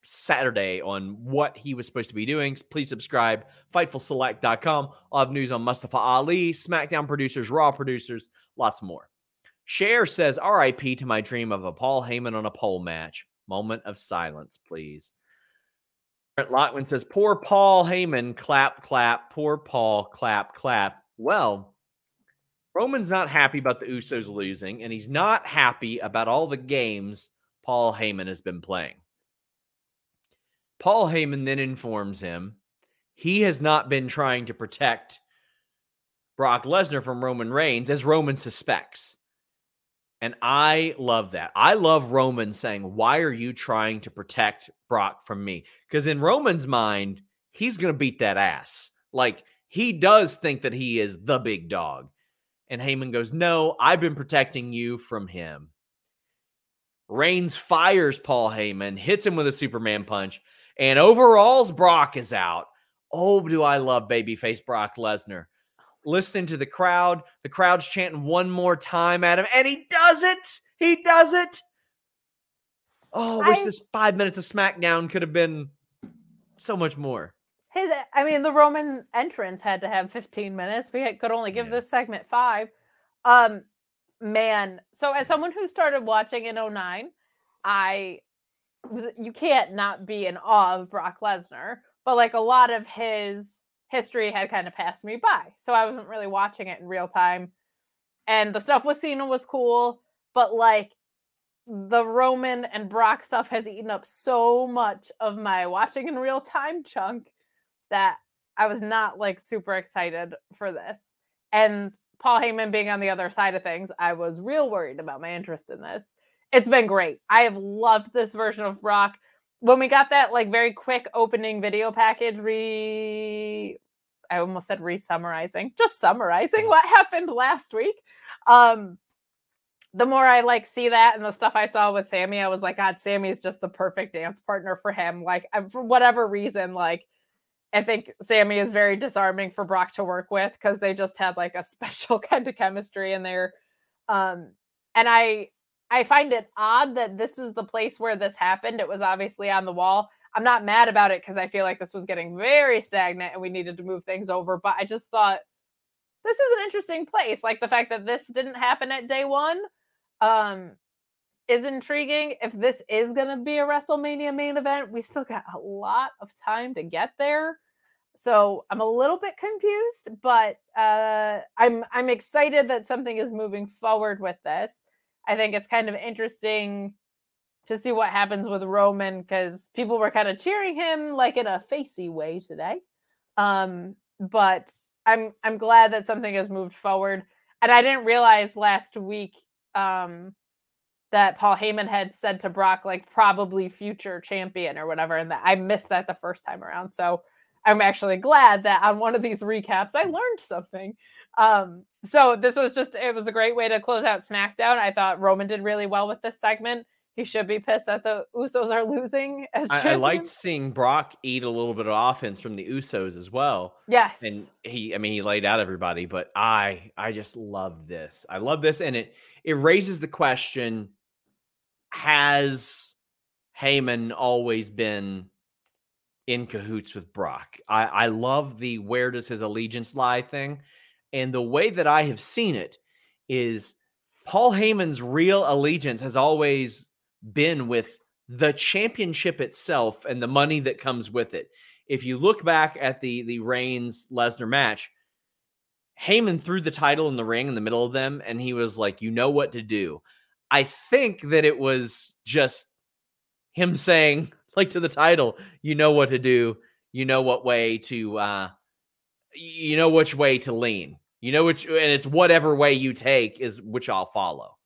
Saturday on what he was supposed to be doing. Please subscribe, FightfulSelect.com. I'll have news on Mustafa Ali, SmackDown producers, Raw producers, lots more. Cher says, RIP to my dream of a Paul Heyman on a pole match. Moment of silence, please. Brent Lockman says, poor Paul Heyman, clap, clap. Poor Paul, clap, clap. Well, Roman's not happy about the Usos losing, and he's not happy about all the games Paul Heyman has been playing. Paul Heyman then informs him he has not been trying to protect Brock Lesnar from Roman Reigns, as Roman suspects. And I love that. I love Roman saying, why are you trying to protect Brock from me? Because in Roman's mind, he's going to beat that ass. Like, he does think that he is the big dog. And Heyman goes, no, I've been protecting you from him. Reigns fires Paul Heyman, hits him with a Superman punch, and overalls Brock is out. Oh, do I love babyface Brock Lesnar. Listening to the crowd. The crowd's chanting one more time at him. And he does it. He does it. Oh, I wish this 5 minutes of SmackDown could have been so much more. The Roman entrance had to have 15 minutes. We could only give this segment 5. Man. So as someone who started watching in 2009, you can't not be in awe of Brock Lesnar, but like a lot of his history had kind of passed me by. So I wasn't really watching it in real time. And the stuff with Cena was cool, but like the Roman and Brock stuff has eaten up so much of my watching in real time chunk that I was not like super excited for this. And Paul Heyman being on the other side of things, I was real worried about my interest in this. It's been great. I have loved this version of Brock. When we got that like very quick opening video package, I almost said re-summarizing, just summarizing what happened last week. The more I like see that and the stuff I saw with Sammy, I was like, God, Sammy's just the perfect dance partner for him. Like for whatever reason, like I think Sammy is very disarming for Brock to work with because they just had like a special kind of chemistry in there. And I find it odd that this is the place where this happened. It was obviously on the wall. I'm not mad about it because I feel like this was getting very stagnant and we needed to move things over. But I just thought this is an interesting place. Like the fact that this didn't happen at day one is intriguing. If this is going to be a WrestleMania main event, we still got a lot of time to get there. So I'm a little bit confused, but I'm excited that something is moving forward with this. I think it's kind of interesting to see what happens with Roman because people were kind of cheering him like in a facey way today. But I'm glad that something has moved forward. And I didn't realize last week that Paul Heyman had said to Brock, like probably future champion or whatever. And that I missed that the first time around. So I'm actually glad that on one of these recaps, I learned something. So this was just, it was a great way to close out SmackDown. I thought Roman did really well with this segment. He should be pissed that the Usos are losing. I liked seeing Brock eat a little bit of offense from the Usos as well. Yes. And he laid out everybody, but I just love this. I love this. And it raises the question, has Heyman always been in cahoots with Brock? I love the where does his allegiance lie thing. And the way that I have seen it is Paul Heyman's real allegiance has always been with the championship itself and the money that comes with it. If you look back at the Reigns-Lesnar match, Heyman threw the title in the ring in the middle of them, and he was like, you know what to do. I think that it was just him saying, like to the title, you know what to do, you know what way to, you know which way to lean. You know which, and it's whatever way you take is which I'll follow.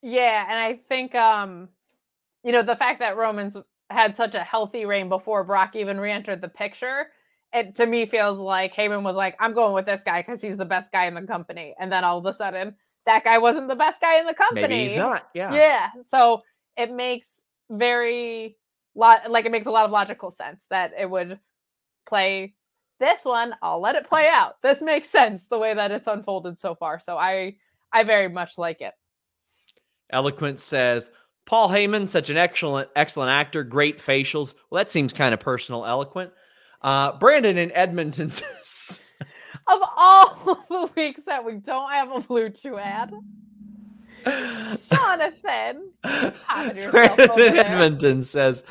Yeah, and I think, the fact that Roman's had such a healthy reign before Brock even re-entered the picture, it to me feels like Heyman was like, I'm going with this guy because he's the best guy in the company. And then all of a sudden, that guy wasn't the best guy in the company. Maybe he's not, yeah. Yeah, so it makes a lot of logical sense that it would play this one. I'll let it play out. This makes sense the way that it's unfolded so far. So I very much like it. Eloquent says, Paul Heyman, such an excellent actor, great facials. Well, that seems kind of personal, Eloquent. Brandon in Edmonton says, of all the weeks that we don't have a Blue Chew ad, Jonathan. Brandon in Edmonton says,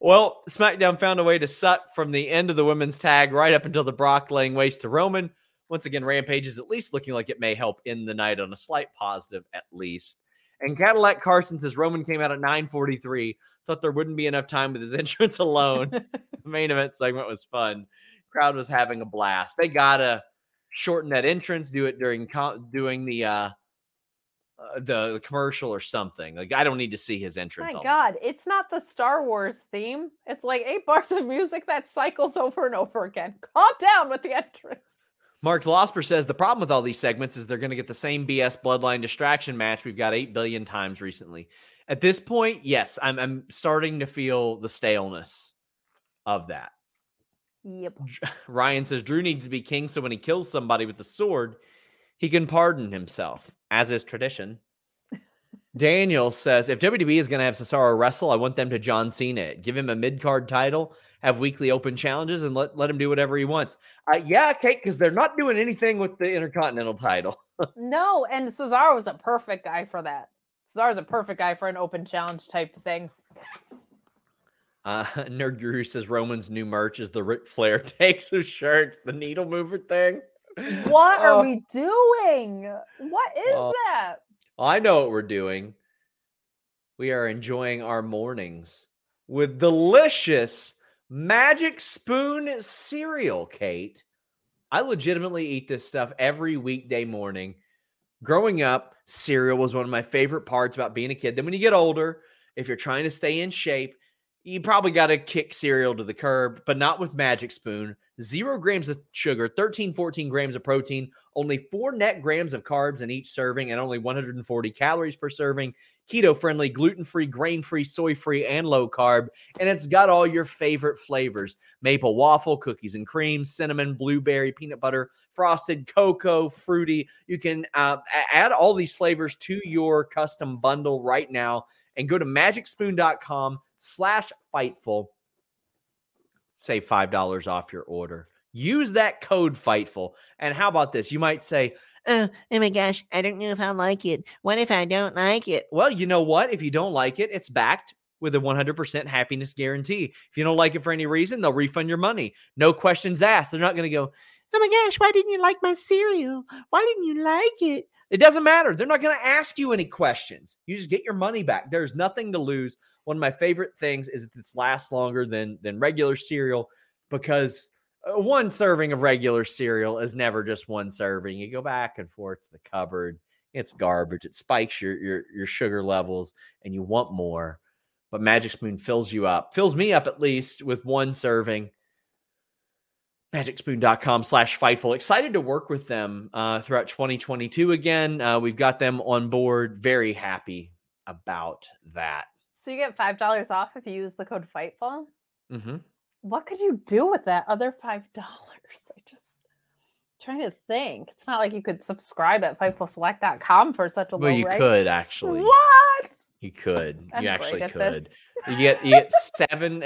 well, SmackDown found a way to suck from the end of the women's tag right up until the Brock laying waste to Roman. Once again, Rampage is at least looking like it may help end the night on a slight positive at least. And Cadillac Carson says Roman came out at 9:43. Thought there wouldn't be enough time with his entrance alone. The main event segment was fun. Crowd was having a blast. They got to shorten that entrance, do it during the commercial or something. Like, I don't need to see his entrance. My God, it's not the Star Wars theme. It's like 8 bars of music that cycles over and over again. Calm down with the entrance. Mark Losper says the problem with all these segments is they're going to get the same BS bloodline distraction match we've got 8 billion times recently. At this point, yes, I'm starting to feel the staleness of that. Yep. Ryan says Drew needs to be king so when he kills somebody with the sword, he can pardon himself, as is tradition. Daniel says, if WWE is going to have Cesaro wrestle, I want them to John Cena it. Give him a mid-card title, have weekly open challenges, and let him do whatever he wants. Yeah, Kate, because they're not doing anything with the Intercontinental title. No, and Cesaro is a perfect guy for that. Cesaro is a perfect guy for an open challenge type thing. Nerd Guru says Roman's new merch is the Ric Flair takes his shirts, the needle mover thing. What are we doing? What is that? I know what we're doing. We are enjoying our mornings with delicious Magic Spoon cereal, Kate. I legitimately eat this stuff every weekday morning. Growing up, cereal was one of my favorite parts about being a kid. Then when you get older, if you're trying to stay in shape, you probably got to kick cereal to the curb, but not with Magic Spoon. 0 grams of sugar, 13, 14 grams of protein, only 4 net grams of carbs in each serving, and only 140 calories per serving. Keto-friendly, gluten-free, grain-free, soy-free, and low-carb. And it's got all your favorite flavors. Maple waffle, cookies and cream, cinnamon, blueberry, peanut butter, frosted, cocoa, fruity. You can add all these flavors to your custom bundle right now and go to magicspoon.com/Fightful. Save $5 off your order. Use that code Fightful. And how about this? You might say, oh my gosh, I don't know if I like it. What if I don't like it? Well, you know what? If you don't like it, it's backed with a 100% happiness guarantee. If you don't like it for any reason, they'll refund your money. No questions asked. They're not going to go, oh my gosh, why didn't you like my cereal? Why didn't you like it? It doesn't matter. They're not going to ask you any questions. You just get your money back. There's nothing to lose. One of my favorite things is that it lasts longer than regular cereal, because one serving of regular cereal is never just one serving. You go back and forth to the cupboard. It's garbage. It spikes your sugar levels, and you want more. But Magic Spoon fills you up. Fills me up, at least, with one serving. MagicSpoon.com/Fightful. Excited to work with them throughout 2022 again. We've got them on board. Very happy about that. So you get $5 off if you use the code Fightful? Mm-hmm. What could you do with that other $5? I just trying to think. It's not like you could subscribe at FightfulSelect.com for such a low rate. Well, you could, actually. What? You could. You actually could. You get 7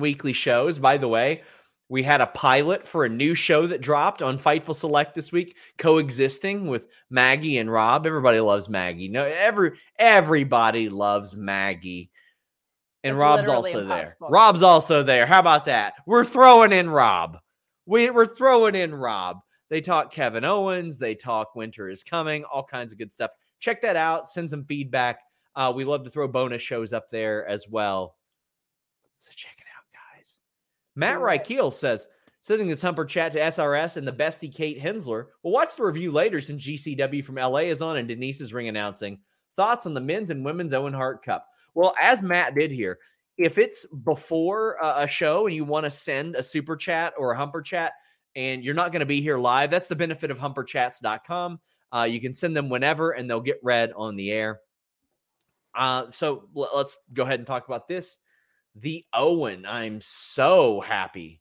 weekly shows. By the way, we had a pilot for a new show that dropped on Fightful Select this week, coexisting with Maggie and Rob. Everybody loves Maggie. No, everybody loves Maggie. And Rob's also impossible. Rob's also there. How about that? We're throwing in Rob. We're throwing in Rob. They talk Kevin Owens. They talk Winter is Coming. All kinds of good stuff. Check that out. Send some feedback. We love to throw bonus shows up there as well. So check it out, guys. Matt Reichel says, sending this Humper Chat to SRS and the bestie Kate Hensler. We'll watch the review later since GCW from LA is on and Denise's ring announcing. Thoughts on the men's and women's Owen Hart Cup. Well, as Matt did here, if it's before a show and you want to send a super chat or a Humper Chat and you're not going to be here live, that's the benefit of humperchats.com. You can send them whenever and they'll get read on the air. So let's go ahead and talk about this. The Owen, I'm so happy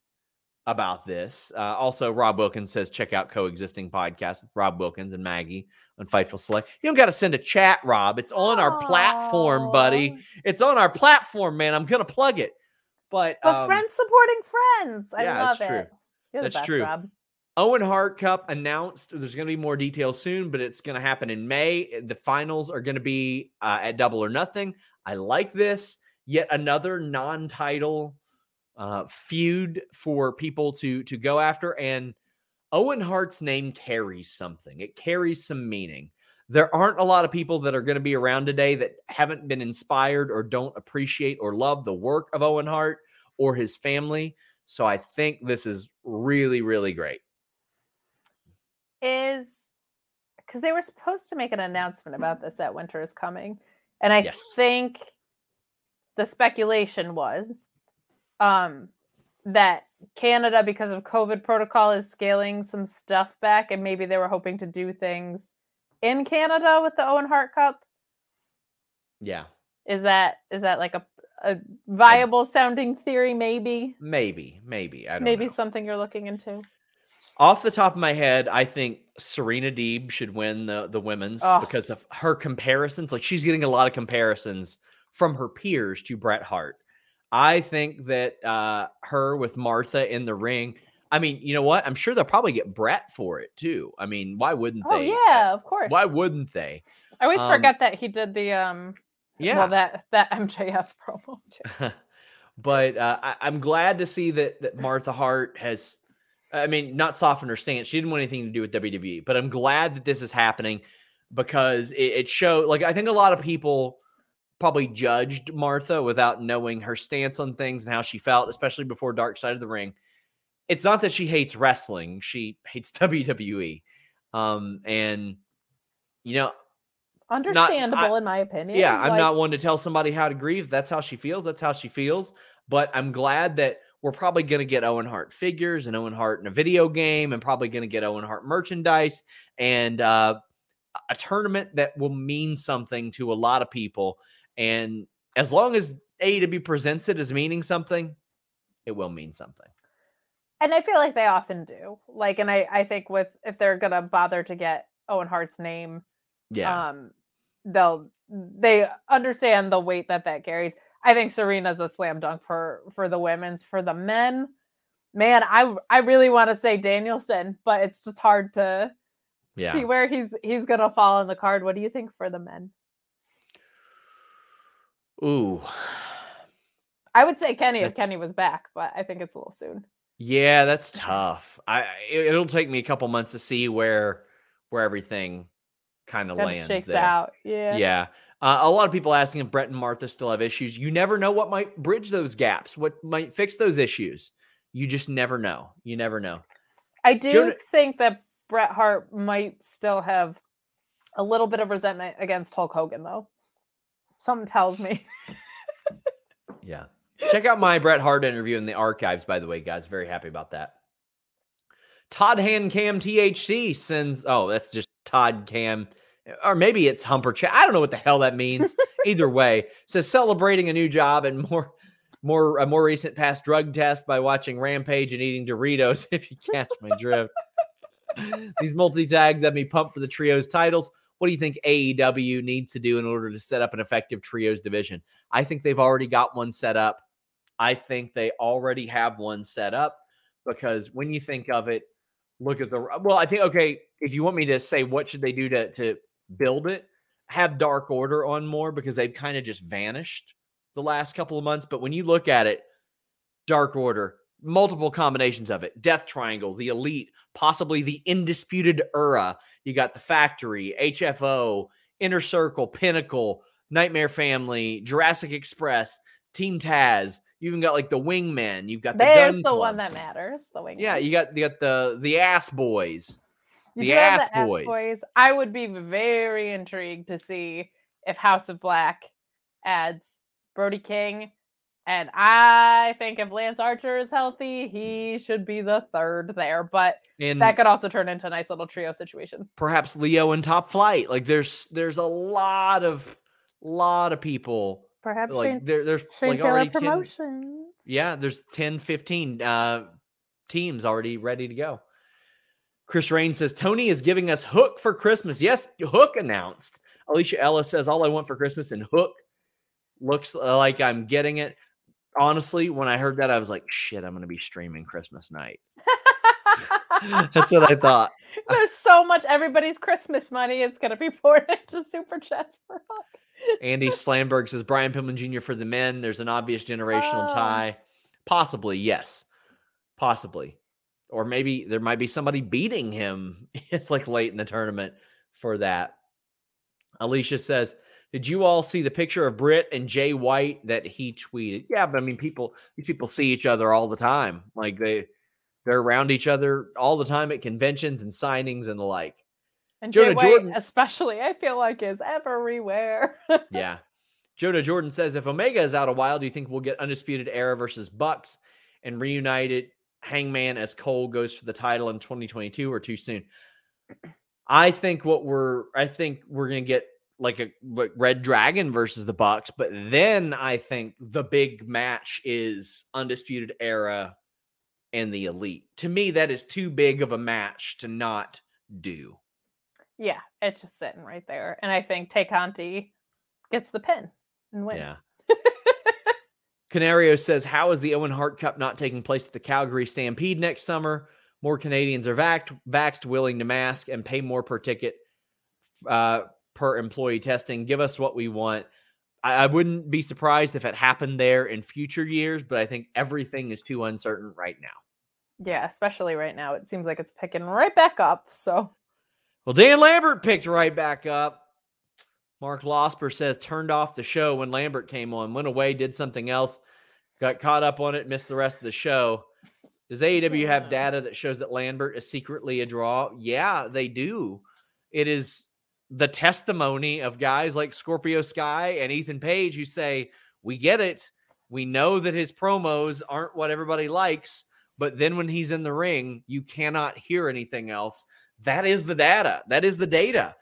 about this. Also, Rob Wilkins says, check out Coexisting Podcast with Rob Wilkins and Maggie on Fightful Select. You don't got to send a chat, Rob. It's on our platform, buddy. It's on our platform, man. I'm going to plug it. But friends supporting friends. I love it. That's true. Rob. Owen Hart Cup announced. There's going to be more details soon, but it's going to happen in May. The finals are going to be at Double or Nothing. I like this. Yet another non-title feud for people to go after, and Owen Hart's name carries something. It carries some meaning. There aren't a lot of people that are going to be around today that haven't been inspired or don't appreciate or love the work of Owen Hart or his family. So I think this is really, really great. Because they were supposed to make an announcement about this at Winter is Coming, and I think the speculation was that Canada, because of COVID protocol, is scaling some stuff back, and maybe they were hoping to do things in Canada with the Owen Hart Cup. Yeah. Is that like a viable sounding theory? Maybe. I don't know. Something you're looking into. Off the top of my head, I think Serena Deeb should win the women's because of her comparisons. Like, she's getting a lot of comparisons from her peers to Bret Hart. I think that her with Martha in the ring, I mean, you know what? I'm sure they'll probably get Bret for it, too. I mean, why wouldn't they? Oh, yeah, of course. Why wouldn't they? I always forget that he did the, that MJF promo, too. But I'm glad to see that Martha Hart has, I mean, not softened her stance. She didn't want anything to do with WWE. But I'm glad that this is happening because it showed, like, I think a lot of people probably judged Martha without knowing her stance on things and how she felt, especially before Dark Side of the Ring. It's not that she hates wrestling. She hates WWE. And you know, understandable, in my opinion. Yeah, I'm not one to tell somebody how to grieve. That's how she feels. That's how she feels. But I'm glad that we're probably going to get Owen Hart figures and Owen Hart in a video game and probably going to get Owen Hart merchandise and a tournament that will mean something to a lot of people. And as long as AEW presents it as meaning something, it will mean something. And I feel like they often do. Like, and I think with, if they're going to bother to get Owen Hart's name, they understand the weight that carries. I think Serena's a slam dunk for the women's. For the men, man, I really want to say Danielson, but it's just hard to see where he's going to fall on the card. What do you think for the men? Ooh. I would say Kenny if Kenny was back, but I think it's a little soon. Yeah, that's tough. It'll take me a couple months to see where everything kind of lands. Shakes there. Out. Yeah. Yeah. A lot of people asking if Bret and Martha still have issues. You never know what might bridge those gaps, what might fix those issues. You just never know. You never know. I do think that Bret Hart might still have a little bit of resentment against Hulk Hogan, though. Something tells me. Yeah. Check out my Bret Hart interview in the archives, by the way, guys. Very happy about that. Todd Hancam THC sends... Oh, that's just Todd Cam. Or maybe it's Humper Chat. I don't know what the hell that means. Either way. Says celebrating a new job and a more recent past drug test by watching Rampage and eating Doritos, if you catch my drift. These multi-tags have me pumped for the trios titles. What do you think AEW needs to do in order to set up an effective trios division? I think they've already got one set up. I think they already have one set up because when you think of it, look at the... Well, I think, okay, if you want me to say what should they do to build it, have Dark Order on more because they've kind of just vanished the last couple of months. But when you look at it, Dark Order, multiple combinations of it. Death Triangle, the Elite, possibly the Undisputed Era. You got the Factory, HFO, Inner Circle, Pinnacle, Nightmare Family, Jurassic Express, Team Taz. You even got like the Wingmen. You've got there's the one that matters. The Wingmen. Yeah, you got the Ass Boys. The Ass Boys. I would be very intrigued to see if House of Black adds Brody King. And I think if Lance Archer is healthy, he should be the third there. But that could also turn into a nice little trio situation. Perhaps Leo and Top Flight. Like there's a lot of people. Perhaps like there's like already promotions. 10, there's 10, 15 teams already ready to go. Chris Rain says Tony is giving us Hook for Christmas. Yes, Hook announced. Alicia Ellis says all I want for Christmas and Hook. Looks like I'm getting it. Honestly, when I heard that, I was like, shit, I'm going to be streaming Christmas night. That's what I thought. There's so much. Everybody's Christmas money is going to be poured into Super Chats for Hook. Andy Slamberg says, Brian Pillman Jr. for the men. There's an obvious generational tie. Possibly, yes. Possibly. Or maybe there might be somebody beating him like late in the tournament for that. Alicia says, did you all see the picture of Britt and Jay White that he tweeted? Yeah, but I mean, these people see each other all the time. Like they're around each other all the time at conventions and signings and the like. And Jonah Jordan, especially, I feel like is everywhere. Yeah. Jonah Jordan says, if Omega is out a while, do you think we'll get Undisputed Era versus Bucks and reunited Hangman as Cole goes for the title in 2022 or too soon? I think we're going to get like Red Dragon versus the Bucks, but then I think the big match is Undisputed Era and the Elite. To me, that is too big of a match to not do. Yeah, it's just sitting right there. And I think Tay Conti gets the pin and wins. Yeah. Canario says, how is the Owen Hart Cup not taking place at the Calgary Stampede next summer? More Canadians are vaxxed, willing to mask, and pay more per ticket per employee testing. Give us what we want. I wouldn't be surprised if it happened there in future years, but I think everything is too uncertain right now. Yeah, especially right now. It seems like it's picking right back up. So, well, Dan Lambert picked right back up. Mark Losper says, turned off the show when Lambert came on, went away, did something else, got caught up on it, missed the rest of the show. Does AEW have data that shows that Lambert is secretly a draw? Yeah, they do. It is the testimony of guys like Scorpio Sky and Ethan Page who say, we get it. We know that his promos aren't what everybody likes, but then when he's in the ring, you cannot hear anything else. That is the data. That is the data.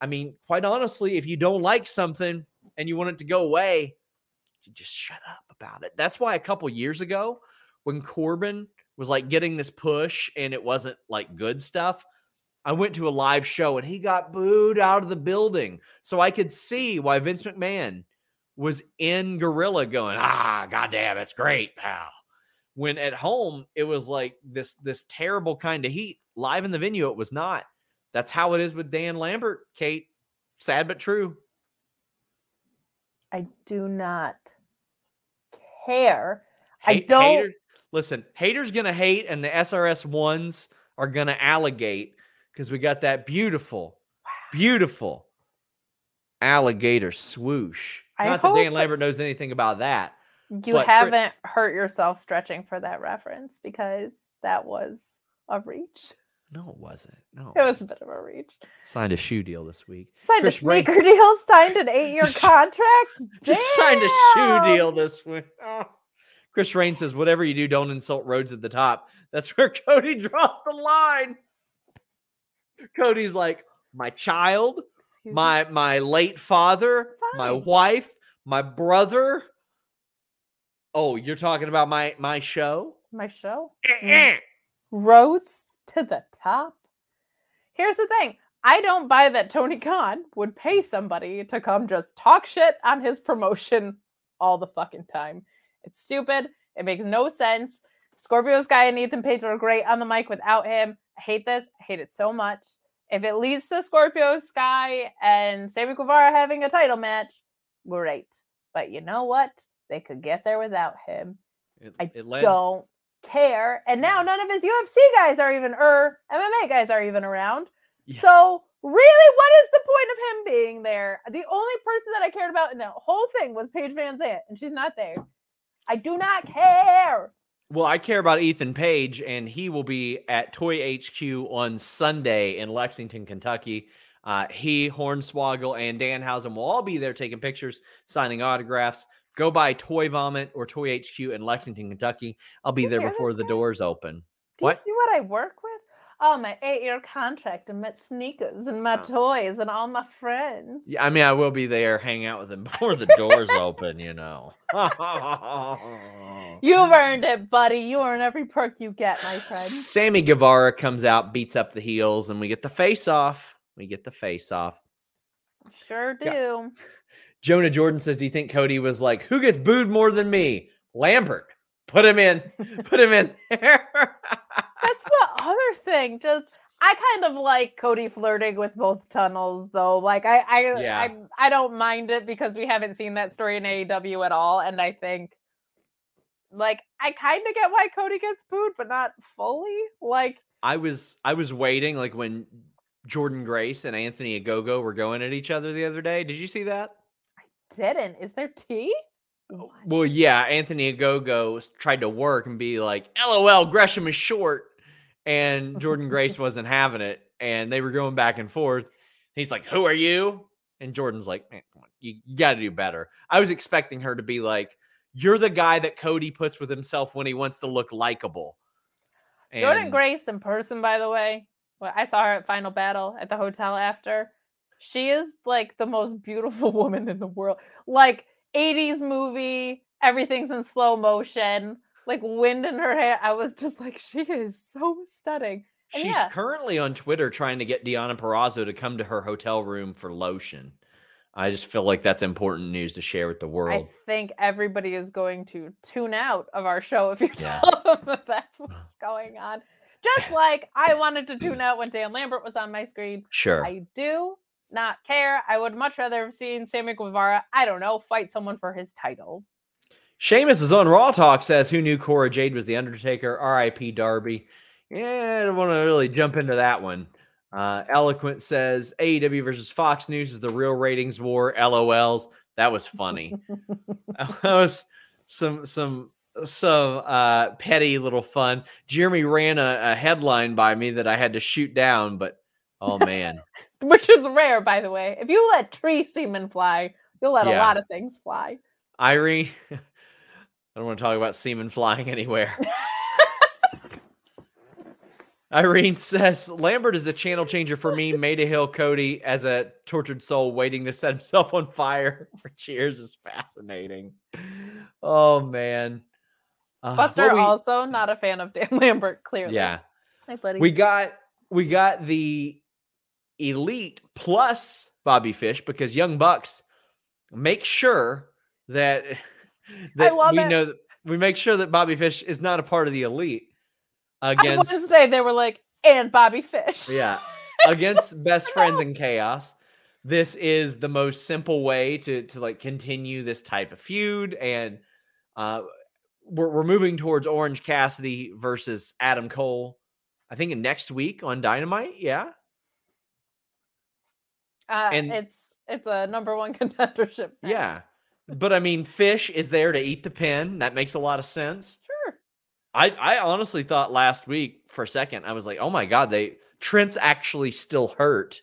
I mean, quite honestly, if you don't like something and you want it to go away, you just shut up about it. That's why a couple years ago when Corbin was like getting this push and it wasn't like good stuff, I went to a live show and he got booed out of the building. So I could see why Vince McMahon was in Gorilla going, goddamn, it's great, pal. When at home, it was like this terrible kind of heat. Live in the venue, it was not. That's how it is with Dan Lambert, Kate. Sad but true. I do not care. Listen, haters going to hate, and the SRS ones are going to alligate because we got that beautiful, beautiful alligator swoosh. Not that Dan Lambert knows anything about that. You haven't hurt yourself stretching for that reference because that was a reach. No, it wasn't. No, it was a bit of a reach. Signed a shoe deal this week. Signed a sneaker deal. Signed an 8-year contract. Just signed a shoe deal this week. Oh. Chris Rain says, whatever you do, don't insult Rhodes at the top. That's where Cody draws the line. Cody's like, my child, my late father, my wife, my brother. Oh, you're talking about my show? My show? Roads to the top? Here's the thing. I don't buy that Tony Khan would pay somebody to come just talk shit on his promotion all the fucking time. It's stupid. It makes no sense. Scorpio Sky and Ethan Page are great on the mic without him. I hate this. I hate it so much. If it leads to Scorpio Sky and Sammy Guevara having a title match, great. But you know what? They could get there without him. I don't care. And now none of his UFC guys are even, or MMA guys are even around. Yeah. So really, what is the point of him being there? The only person that I cared about in that whole thing was Paige Van Zandt, and she's not there. I do not care. Well, I care about Ethan Page, and he will be at Toy HQ on Sunday in Lexington, Kentucky. He, Hornswoggle, and Danhausen will all be there taking pictures, signing autographs. Go buy Toy Vomit or Toy HQ in Lexington, Kentucky. I'll be there before the doors open. Do you see what I work with? Oh, my 8-year contract and my sneakers and my toys and all my friends. Yeah, I mean, I will be there, hang out with them before the doors open, you know. You've earned it, buddy. You earn every perk you get, my friend. Sammy Guevara comes out, beats up the heels, and we get the face-off. Sure do. Yeah. Jonah Jordan says, do you think Cody was like, who gets booed more than me? Lambert. Put him in. Put him in there. That's the other thing. Just, I kind of like Cody flirting with both tunnels, though. Like, I don't mind it because we haven't seen that story in AEW at all. And I think, like, I kind of get why Cody gets booed, but not fully. Like, I was waiting, like, when Jordan Grace and Anthony Agogo were going at each other the other day. Did you see that? Didn't. Is there tea? What? Well, yeah. Anthony Agogo tried to work and be like, LOL, Gresham is short. And Jordan Grace wasn't having it. And they were going back and forth. He's like, who are you? And Jordan's like, man, you got to do better. I was expecting her to be like, you're the guy that Cody puts with himself when he wants to look likable. And Jordan Grace in person, by the way. Well, I saw her at Final Battle at the hotel after. She is, like, the most beautiful woman in the world. Like, 80s movie, everything's in slow motion, like, wind in her hair. I was just like, she is so stunning. And she's currently on Twitter trying to get Deanna Purrazzo to come to her hotel room for lotion. I just feel like that's important news to share with the world. I think everybody is going to tune out of our show if you tell them that that's what's going on. Just like I wanted to tune out when Dan Lambert was on my screen. Sure. I do not care. I would much rather have seen Sammy Guevara, I don't know, fight someone for his title. Sheamus is on Raw Talk, says, who knew Cora Jade was the Undertaker? R.I.P. Darby. Yeah, I don't want to really jump into that one. Eloquent says, AEW versus Fox News is the real ratings war. LOLs. That was funny. That was some petty little fun. Jeremy ran a headline by me that I had to shoot down, but oh man. which is rare, by the way. If you let tree semen fly, you'll let a lot of things fly. Irie, I don't want to talk about semen flying anywhere. Irene says, Lambert is a channel changer for me. May to hail Cody as a tortured soul waiting to set himself on fire for cheers is fascinating. Oh, man. Buster also not a fan of Dan Lambert, clearly. Yeah. Hi, buddy. We got the Elite plus Bobby Fish because Young Bucks make sure that Bobby Fish is not a part of the Elite. Against, I want to say they were like, and Bobby Fish. Yeah. Against Best Friends in Chaos. This is the most simple way to like continue this type of feud. And we're moving towards Orange Cassidy versus Adam Cole, I think next week on Dynamite. Yeah. And it's a number one contendership match. Yeah. But I mean, Fish is there to eat the pin. That makes a lot of sense. Sure. I honestly thought last week for a second, I was like, oh my God, Trent's actually still hurt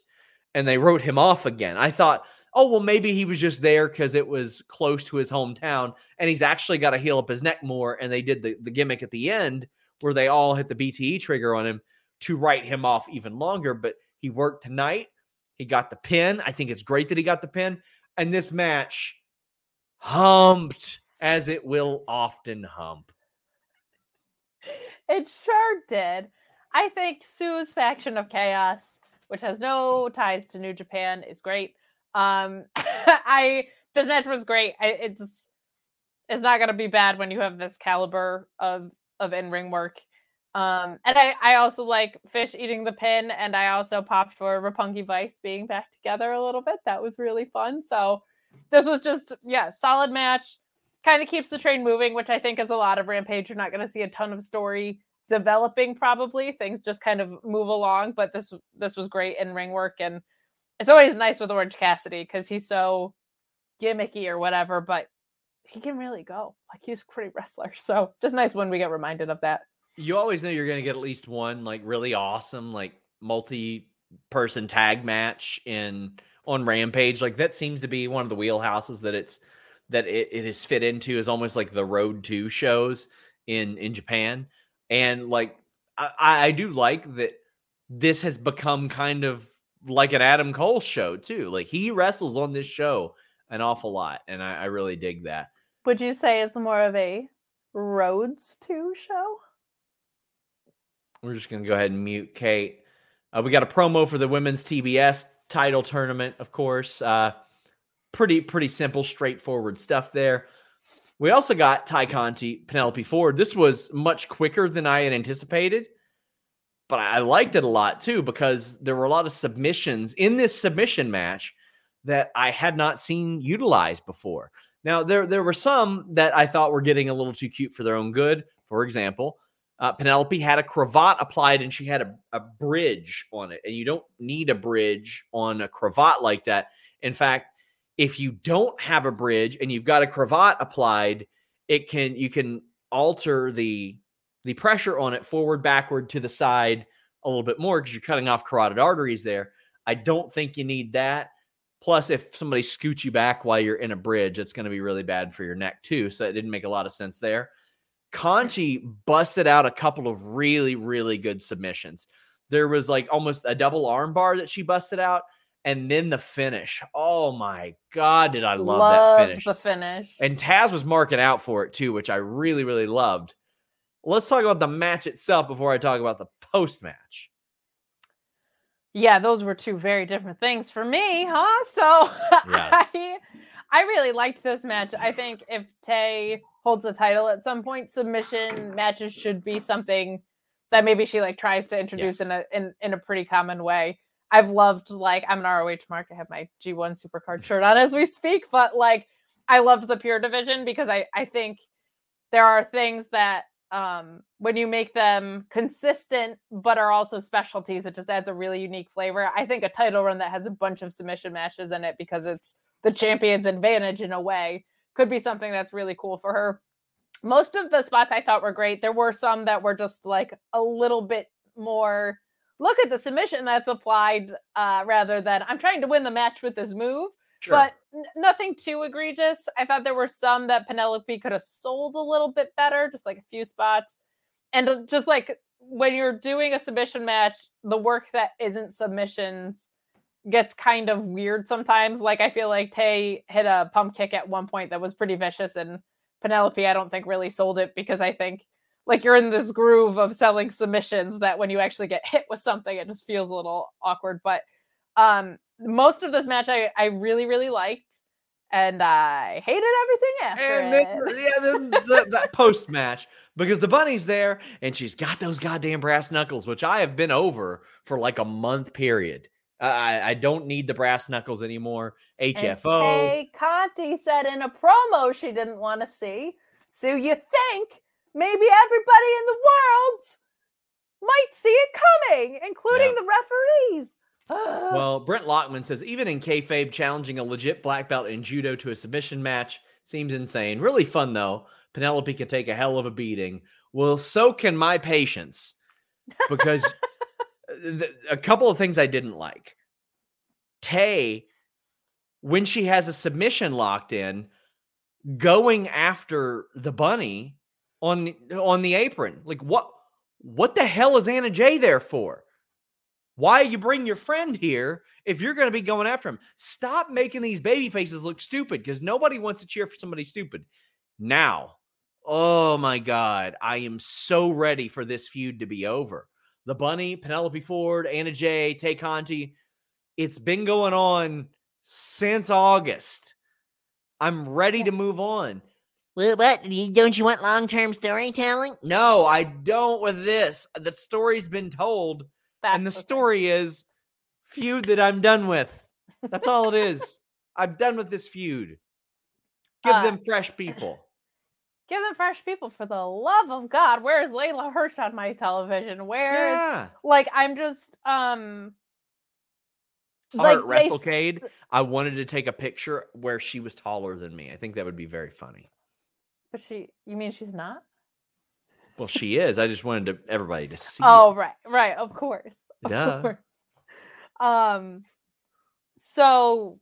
and they wrote him off again. I thought, oh, well, maybe he was just there because it was close to his hometown and he's actually got to heal up his neck more. And they did the gimmick at the end where they all hit the BTE trigger on him to write him off even longer. But he worked tonight. He got the pin. I think it's great that he got the pin. And this match humped as it will often hump. It sure did. I think Sue's faction of Chaos, which has no ties to New Japan, is great. This match was great. It's not going to be bad when you have this caliber of in-ring work. And I also like Fish eating the pin, and I also popped for Roppongi Vice being back together a little bit. That was really fun. So this was just, solid match. Kind of keeps the train moving, which I think is a lot of Rampage. You're not going to see a ton of story developing, probably. Things just kind of move along, but this was great in-ring work, and it's always nice with Orange Cassidy because he's so gimmicky or whatever, but he can really go. Like, he's a great wrestler, so just nice when we get reminded of that. You always know you're going to get at least one, like, really awesome, like, multi-person tag match on Rampage. Like, that seems to be one of the wheelhouses that it is fit into is almost like the Road to shows in Japan. And like, I do like that this has become kind of like an Adam Cole show too. Like, he wrestles on this show an awful lot. And I really dig that. Would you say it's more of a Roads to show? We're just going to go ahead and mute Kate. We got a promo for the women's TBS title tournament, of course. Pretty simple, straightforward stuff there. We also got Ty Conti, Penelope Ford. This was much quicker than I had anticipated, but I liked it a lot too because there were a lot of submissions in this submission match that I had not seen utilized before. Now, there were some that I thought were getting a little too cute for their own good. For example, Penelope had a cravat applied and she had a bridge on it, and you don't need a bridge on a cravat like that. In fact, if you don't have a bridge and you've got a cravat applied, you can alter the pressure on it forward, backward, to the side a little bit more because you're cutting off carotid arteries there. I don't think you need that. Plus, if somebody scoots you back while you're in a bridge, it's going to be really bad for your neck too. So it didn't make a lot of sense there. Conti busted out a couple of really, really good submissions. There was like almost a double arm bar that she busted out. And then the finish. Oh, my God, did I love that finish. Loved the finish. And Taz was marking out for it, too, which I really, really loved. Let's talk about the match itself before I talk about the post-match. Yeah, those were two very different things for me, huh? So yeah. I really liked this match. I think if Tay holds the title at some point, submission matches should be something that maybe she like tries to introduce in a pretty common way. I've loved, like, I'm an ROH mark. I have my G1 Supercard shirt on as we speak. But, like, I loved the Pure Division because I think there are things that when you make them consistent but are also specialties, it just adds a really unique flavor. I think a title run that has a bunch of submission matches in it because it's the champion's advantage in a way could be something that's really cool for her. Most of the spots I thought were great. There were some that were just, like, a little bit more look at the submission that's applied rather than I'm trying to win the match with this move. Sure. But nothing too egregious. I thought there were some that Penelope could have sold a little bit better, just like a few spots. And just like when you're doing a submission match, the work that isn't submissions gets kind of weird sometimes. Like I feel like Tay hit a pump kick at one point that was pretty vicious, and Penelope I don't think really sold it, because I think like you're in this groove of selling submissions that when you actually get hit with something, it just feels a little awkward. But most of this match I really, really liked, and I hated everything after it. That post-match, because the bunny's there, and she's got those goddamn brass knuckles, which I have been over for like a month period. I don't need the brass knuckles anymore. HFO. Hey, Conti said in a promo she didn't want to see. So you think maybe everybody in the world might see it coming, including the referees. Well, Brent Lockman says, even in kayfabe, challenging a legit black belt in judo to a submission match seems insane. Really fun, though. Penelope can take a hell of a beating. Well, so can my patience. Because a couple of things I didn't like. Tay, when she has a submission locked in, going after the bunny on the apron. Like, what the hell is Anna Jay there for? Why you bring your friend here if you're going to be going after him? Stop making these baby faces look stupid, because nobody wants to cheer for somebody stupid. Now, oh my God, I am so ready for this feud to be over. The Bunny, Penelope Ford, Anna Jay, Tay Conti, it's been going on since August. I'm ready to move on. Well, what? Don't you want long-term storytelling? No, I don't with this. The story's been told. And the story is feud that I'm done with. That's all it is. I'm done with this feud. Give them fresh people. Give them fresh people, for the love of God. Where is Layla Hirsch on my television? Like, I'm just... Like WrestleCade, I wanted to take a picture where she was taller than me. I think that would be very funny. But you mean she's not? Well, she is. I just wanted everybody to see. Oh, right. Of course. Of course. So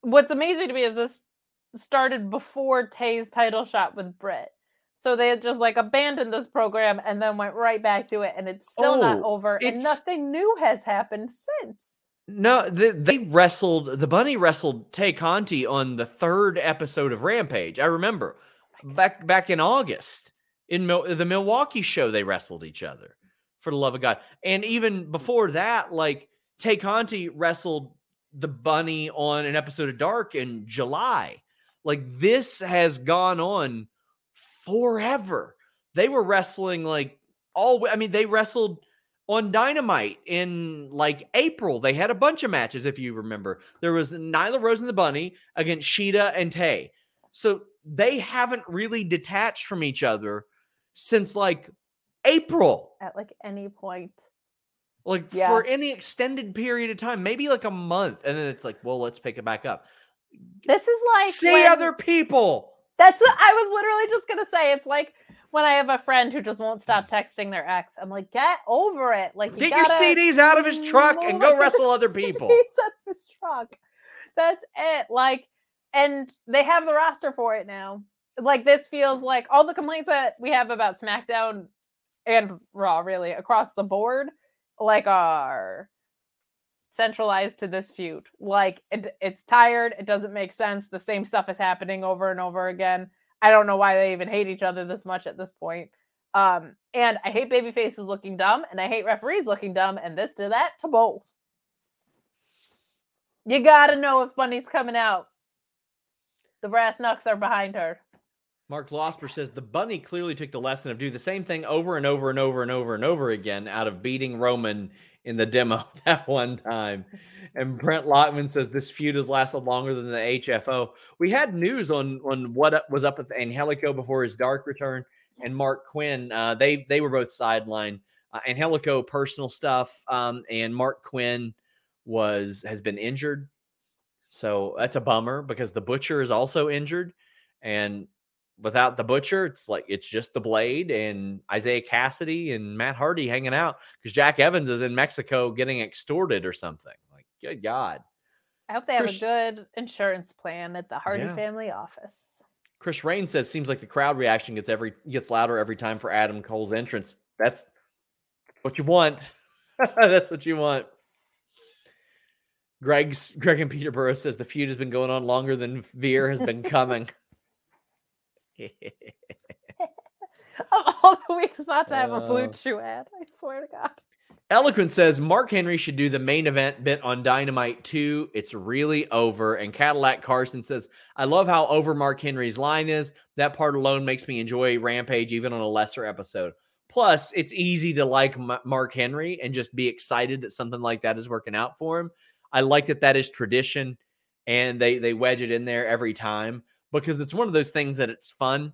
what's amazing to me is this started before Tay's title shot with Britt. So they had just like abandoned this program and then went right back to it. And it's still not over. And nothing new has happened since. No, the bunny wrestled Tay Conti on the third episode of Rampage. I remember. Back in August, in the Milwaukee show, they wrestled each other, for the love of God. And even before that, like, Tay Conti wrestled the bunny on an episode of Dark in July. Like, this has gone on forever. They were wrestling, like, they wrestled on Dynamite in, like, April. They had a bunch of matches, if you remember. There was Nyla Rose and the Bunny against Shida and Tay. So they haven't really detached from each other since like April. At like any point. Like for any extended period of time, maybe like a month. And then it's like, well, let's pick it back up. This is like see other people. That's what I was literally just going to say. It's like when I have a friend who just won't stop texting their ex. I'm like, get over it. Like, you get your CDs out of his truck and go wrestle other people. CDs out of his truck. That's it. Like, and they have the roster for it now. Like, this feels like all the complaints that we have about SmackDown and Raw, really, across the board, like, are centralized to this feud. Like, it's tired. It doesn't make sense. The same stuff is happening over and over again. I don't know why they even hate each other this much at this point. And I hate babyfaces looking dumb, and I hate referees looking dumb, and this to that to both. You gotta know if Bunny's coming out. The brass knucks are behind her. Mark Losper says, the bunny clearly took the lesson of do the same thing over and over and over and over and over again out of beating Roman in the demo that one time. And Brent Lockman says, this feud has lasted longer than the HFO. We had news on what was up with Angelico before his dark return, and Mark Quinn. They were both sidelined. Angelico, personal stuff, and Mark Quinn has been injured. So that's a bummer, because the Butcher is also injured, and without the Butcher, it's like it's just the Blade and Isaiah Cassidy and Matt Hardy hanging out because Jack Evans is in Mexico getting extorted or something. Like, good God. I hope they have a good insurance plan at the Hardy family office. Chris Rain says, seems like the crowd reaction gets louder every time for Adam Cole's entrance. That's what you want. That's what you want. Greg and Peterborough says the feud has been going on longer than Veer has been coming. Of all the weeks not to have a Blue Chew ad, I swear to God. Eloquent says Mark Henry should do the main event bit on Dynamite 2. It's really over. And Cadillac Carson says, I love how over Mark Henry's line is. That part alone makes me enjoy Rampage even on a lesser episode. Plus, it's easy to like Mark Henry and just be excited that something like that is working out for him. I like that that is tradition, and they wedge it in there every time because it's one of those things that it's fun.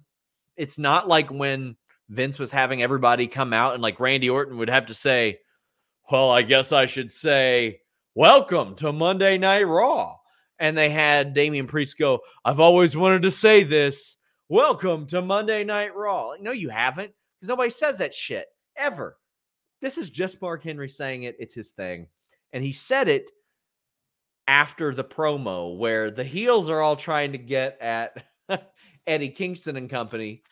It's not like when Vince was having everybody come out and like Randy Orton would have to say, well, I guess I should say, welcome to Monday Night Raw. And they had Damian Priest go, I've always wanted to say this. Welcome to Monday Night Raw. Like, no, you haven't, because nobody says that shit ever. This is just Mark Henry saying it. It's his thing. And he said it after the promo where the heels are all trying to get at Eddie Kingston and company.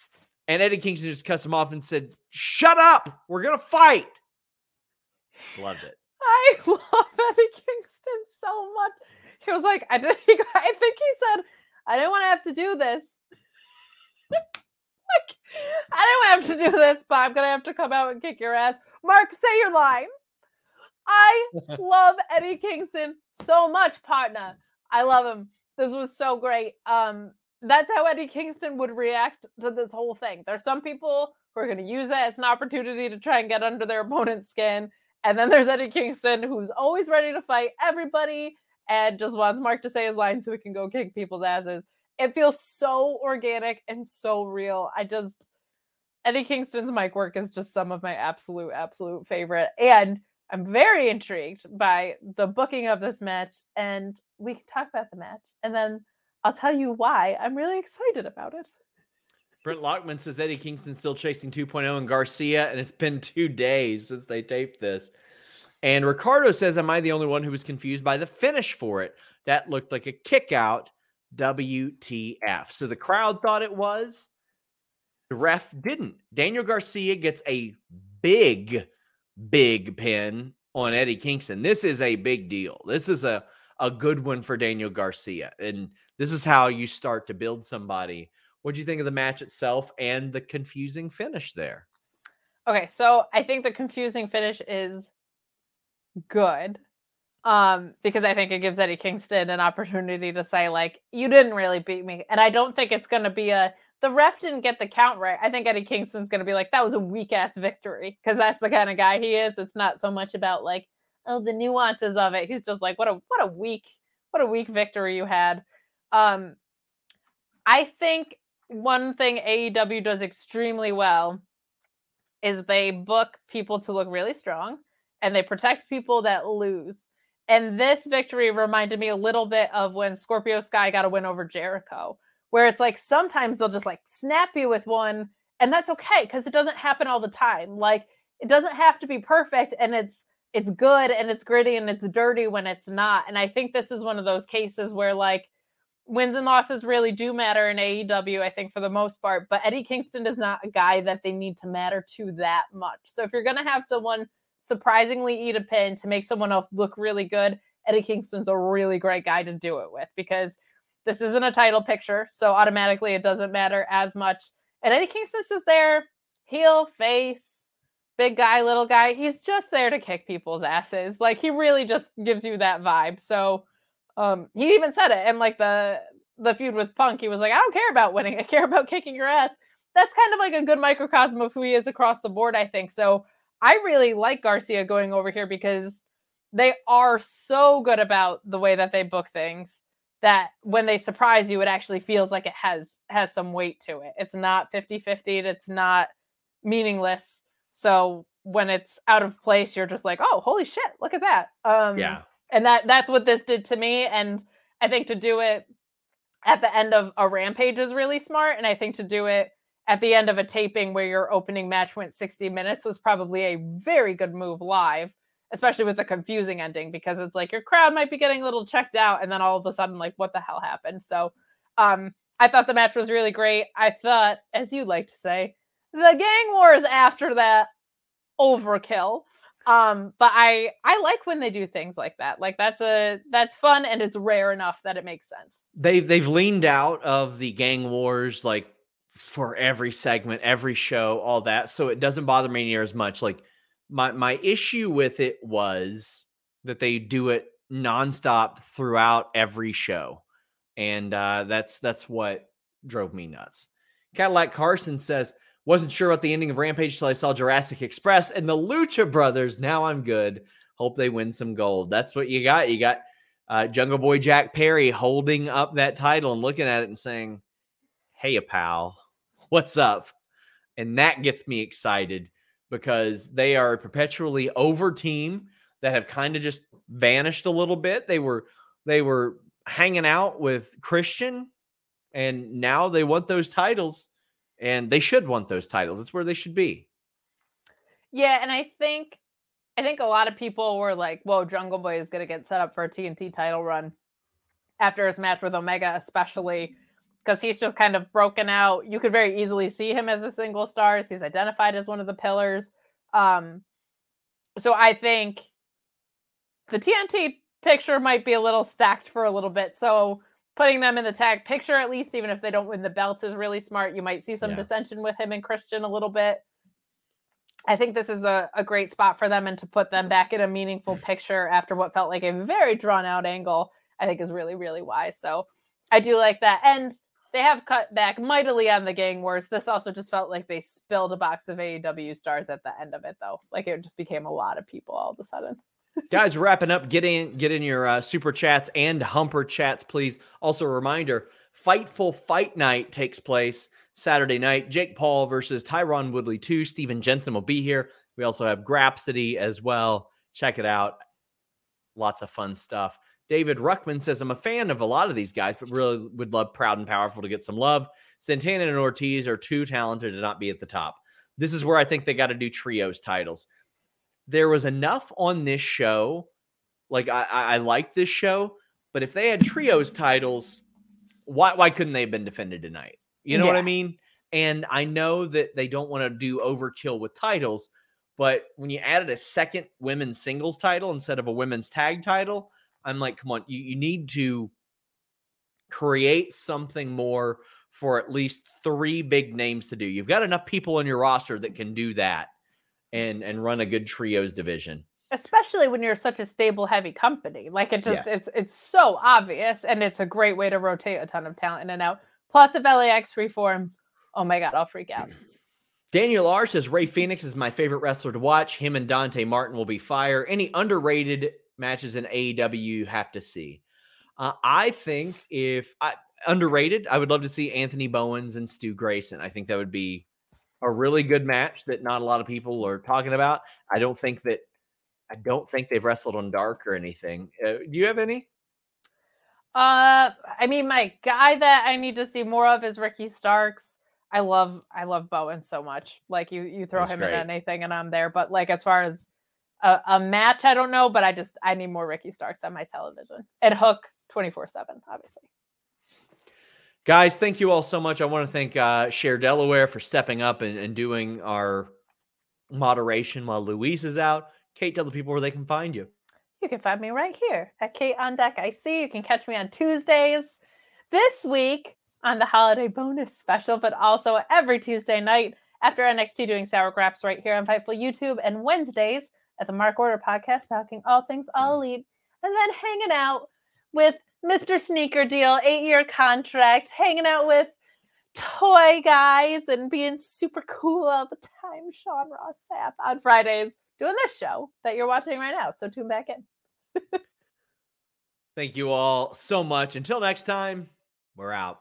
And Eddie Kingston just cuts him off and said, shut up. We're going to fight. Loved it. I love Eddie Kingston so much. He was like, I think he said, I didn't want to have to do this. Like, I didn't have to do this, but I'm going to have to come out and kick your ass. Mark, say your line. I love Eddie Kingston so much, partner. I love him. This was so great. That's how Eddie Kingston would react to this whole thing. There's some people who are going to use that as an opportunity to try and get under their opponent's skin. And then there's Eddie Kingston, who's always ready to fight everybody and just wants Mark to say his line so he can go kick people's asses. It feels so organic and so real. Eddie Kingston's mic work is just some of my absolute favorite. And I'm very intrigued by the booking of this match. And we can talk about the match. And then I'll tell you why I'm really excited about it. Brent Lockman says Eddie Kingston's still chasing 2.0 and Garcia, and it's been 2 days since they taped this. And Ricardo says, am I the only one who was confused by the finish for it? That looked like a kick out. WTF. So the crowd thought it was. The ref didn't. Daniel Garcia gets a big pin on Eddie Kingston. This is a big deal. This is a good one for Daniel Garcia. And this is how you start to build somebody. What do you think of the match itself and the confusing finish there? Okay, so I think the confusing finish is good because I think it gives Eddie Kingston an opportunity to say, like, you didn't really beat me. And I don't think it's going to be the ref didn't get the count right. I think Eddie Kingston's going to be like, that was a weak-ass victory because that's the kind of guy he is. It's not so much about, like, oh, the nuances of it. He's just like, what a weak victory you had. I think one thing AEW does extremely well is they book people to look really strong and they protect people that lose. And this victory reminded me a little bit of when Scorpio Sky got a win over Jericho, where it's like sometimes they'll just like snap you with one, and that's okay because it doesn't happen all the time. Like it doesn't have to be perfect, and it's good and it's gritty and it's dirty when it's not. And I think this is one of those cases where like wins and losses really do matter in AEW, I think, for the most part. But Eddie Kingston is not a guy that they need to matter to that much. So if you're going to have someone surprisingly eat a pin to make someone else look really good, Eddie Kingston's a really great guy to do it with because this isn't a title picture. So automatically it doesn't matter as much. And Eddie Kingston's just there, heel, face, big guy, little guy. He's just there to kick people's asses. Like he really just gives you that vibe. So he even said it. And like the feud with Punk, he was like, I don't care about winning. I care about kicking your ass. That's kind of like a good microcosm of who he is across the board, I think. So I really like Garcia going over here because they are so good about the way that they book things that when they surprise you, it actually feels like it has some weight to it. It's not 50-50. It's not meaningless. So when it's out of place, you're just like, oh, holy shit, look at that. And that's what this did to me. And I think to do it at the end of a Rampage is really smart. And I think to do it at the end of a taping where your opening match went 60 minutes was probably a very good move live, especially with a confusing ending, because it's like your crowd might be getting a little checked out. And then all of a sudden, like, what the hell happened? So I thought the match was really great. I thought, as you like to say, the gang wars after that overkill. But I like when they do things like that. Like that's fun, and it's rare enough that it makes sense. They've leaned out of the gang wars, like, for every segment, every show, all that. So it doesn't bother me near as much. Like my issue with it was that they do it nonstop throughout every show. And that's what drove me nuts. Cadillac Carson says, wasn't sure about the ending of Rampage till I saw Jurassic Express and the Lucha Brothers. Now I'm good. Hope they win some gold. That's what you got. You got Jungle Boy Jack Perry holding up that title and looking at it and saying, hey, pal, what's up? And that gets me excited because they are a perpetually over team that have kind of just vanished a little bit. They were hanging out with Christian, and now they want those titles. And they should want those titles. That's where they should be. Yeah, and I think a lot of people were like, whoa, Jungle Boy is going to get set up for a TNT title run after his match with Omega, especially because he's just kind of broken out. You could very easily see him as a single star. He's identified as one of the pillars. So I think the TNT picture might be a little stacked for a little bit. So putting them in the tag picture, at least, even if they don't win the belts, is really smart. You might see some dissension with him and Christian a little bit. I think this is a great spot for them, and to put them back in a meaningful picture after what felt like a very drawn out angle, I think is really, really wise. So I do like that. And they have cut back mightily on the gang wars. This also just felt like they spilled a box of AEW stars at the end of it, though. Like, it just became a lot of people all of a sudden. Guys, wrapping up, get in your super chats and humper chats, please. Also, a reminder, Fightful Fight Night takes place Saturday night. Jake Paul versus Tyron Woodley 2. Steven Jensen will be here. We also have Grapsity as well. Check it out. Lots of fun stuff. David Ruckman says, I'm a fan of a lot of these guys, but really would love Proud and Powerful to get some love. Santana and Ortiz are too talented to not be at the top. This is where I think they got to do trios titles. There was enough on this show. Like, I like this show, but if they had trios titles, why couldn't they have been defended tonight? You know what I mean? And I know that they don't want to do overkill with titles, but when you added a second women's singles title instead of a women's tag title, I'm like, come on, you need to create something more for at least three big names to do. You've got enough people on your roster that can do that and run a good trios division. Especially when you're such a stable, heavy company. Like, it just, it's so obvious, and it's a great way to rotate a ton of talent in and out. Plus, if LAX reforms, oh my God, I'll freak out. Daniel R says, Ray Phoenix is my favorite wrestler to watch. Him and Dante Martin will be fire. Any underrated matches in AEW you have to see? I think underrated, I would love to see Anthony Bowens and Stu Grayson. I think that would be a really good match that not a lot of people are talking about. I don't think they've wrestled on Dark or anything. Do you have any? I mean, my guy that I need to see more of is Ricky Starks. I love Bowen so much. Like, you throw him in anything and I'm there. But like, as far as a match, I don't know. But I need more Ricky Starks on my television. And Hook 24/7, obviously. Guys, thank you all so much. I want to thank Cher Delaware for stepping up and doing our moderation while Luis is out. Kate, tell the people where they can find you. You can find me right here at Kate on Deck IC. You can catch me on Tuesdays this week on the holiday bonus special, but also every Tuesday night after NXT doing Sour Graps right here on Fightful YouTube, and Wednesdays at the Mark Order Podcast talking all things All Elite, and then hanging out with Mr. Sneaker Deal, 8-year contract, hanging out with toy guys and being super cool all the time, Sean Ross Sapp, on Fridays, doing this show that you're watching right now. So tune back in. Thank you all so much. Until next time, we're out.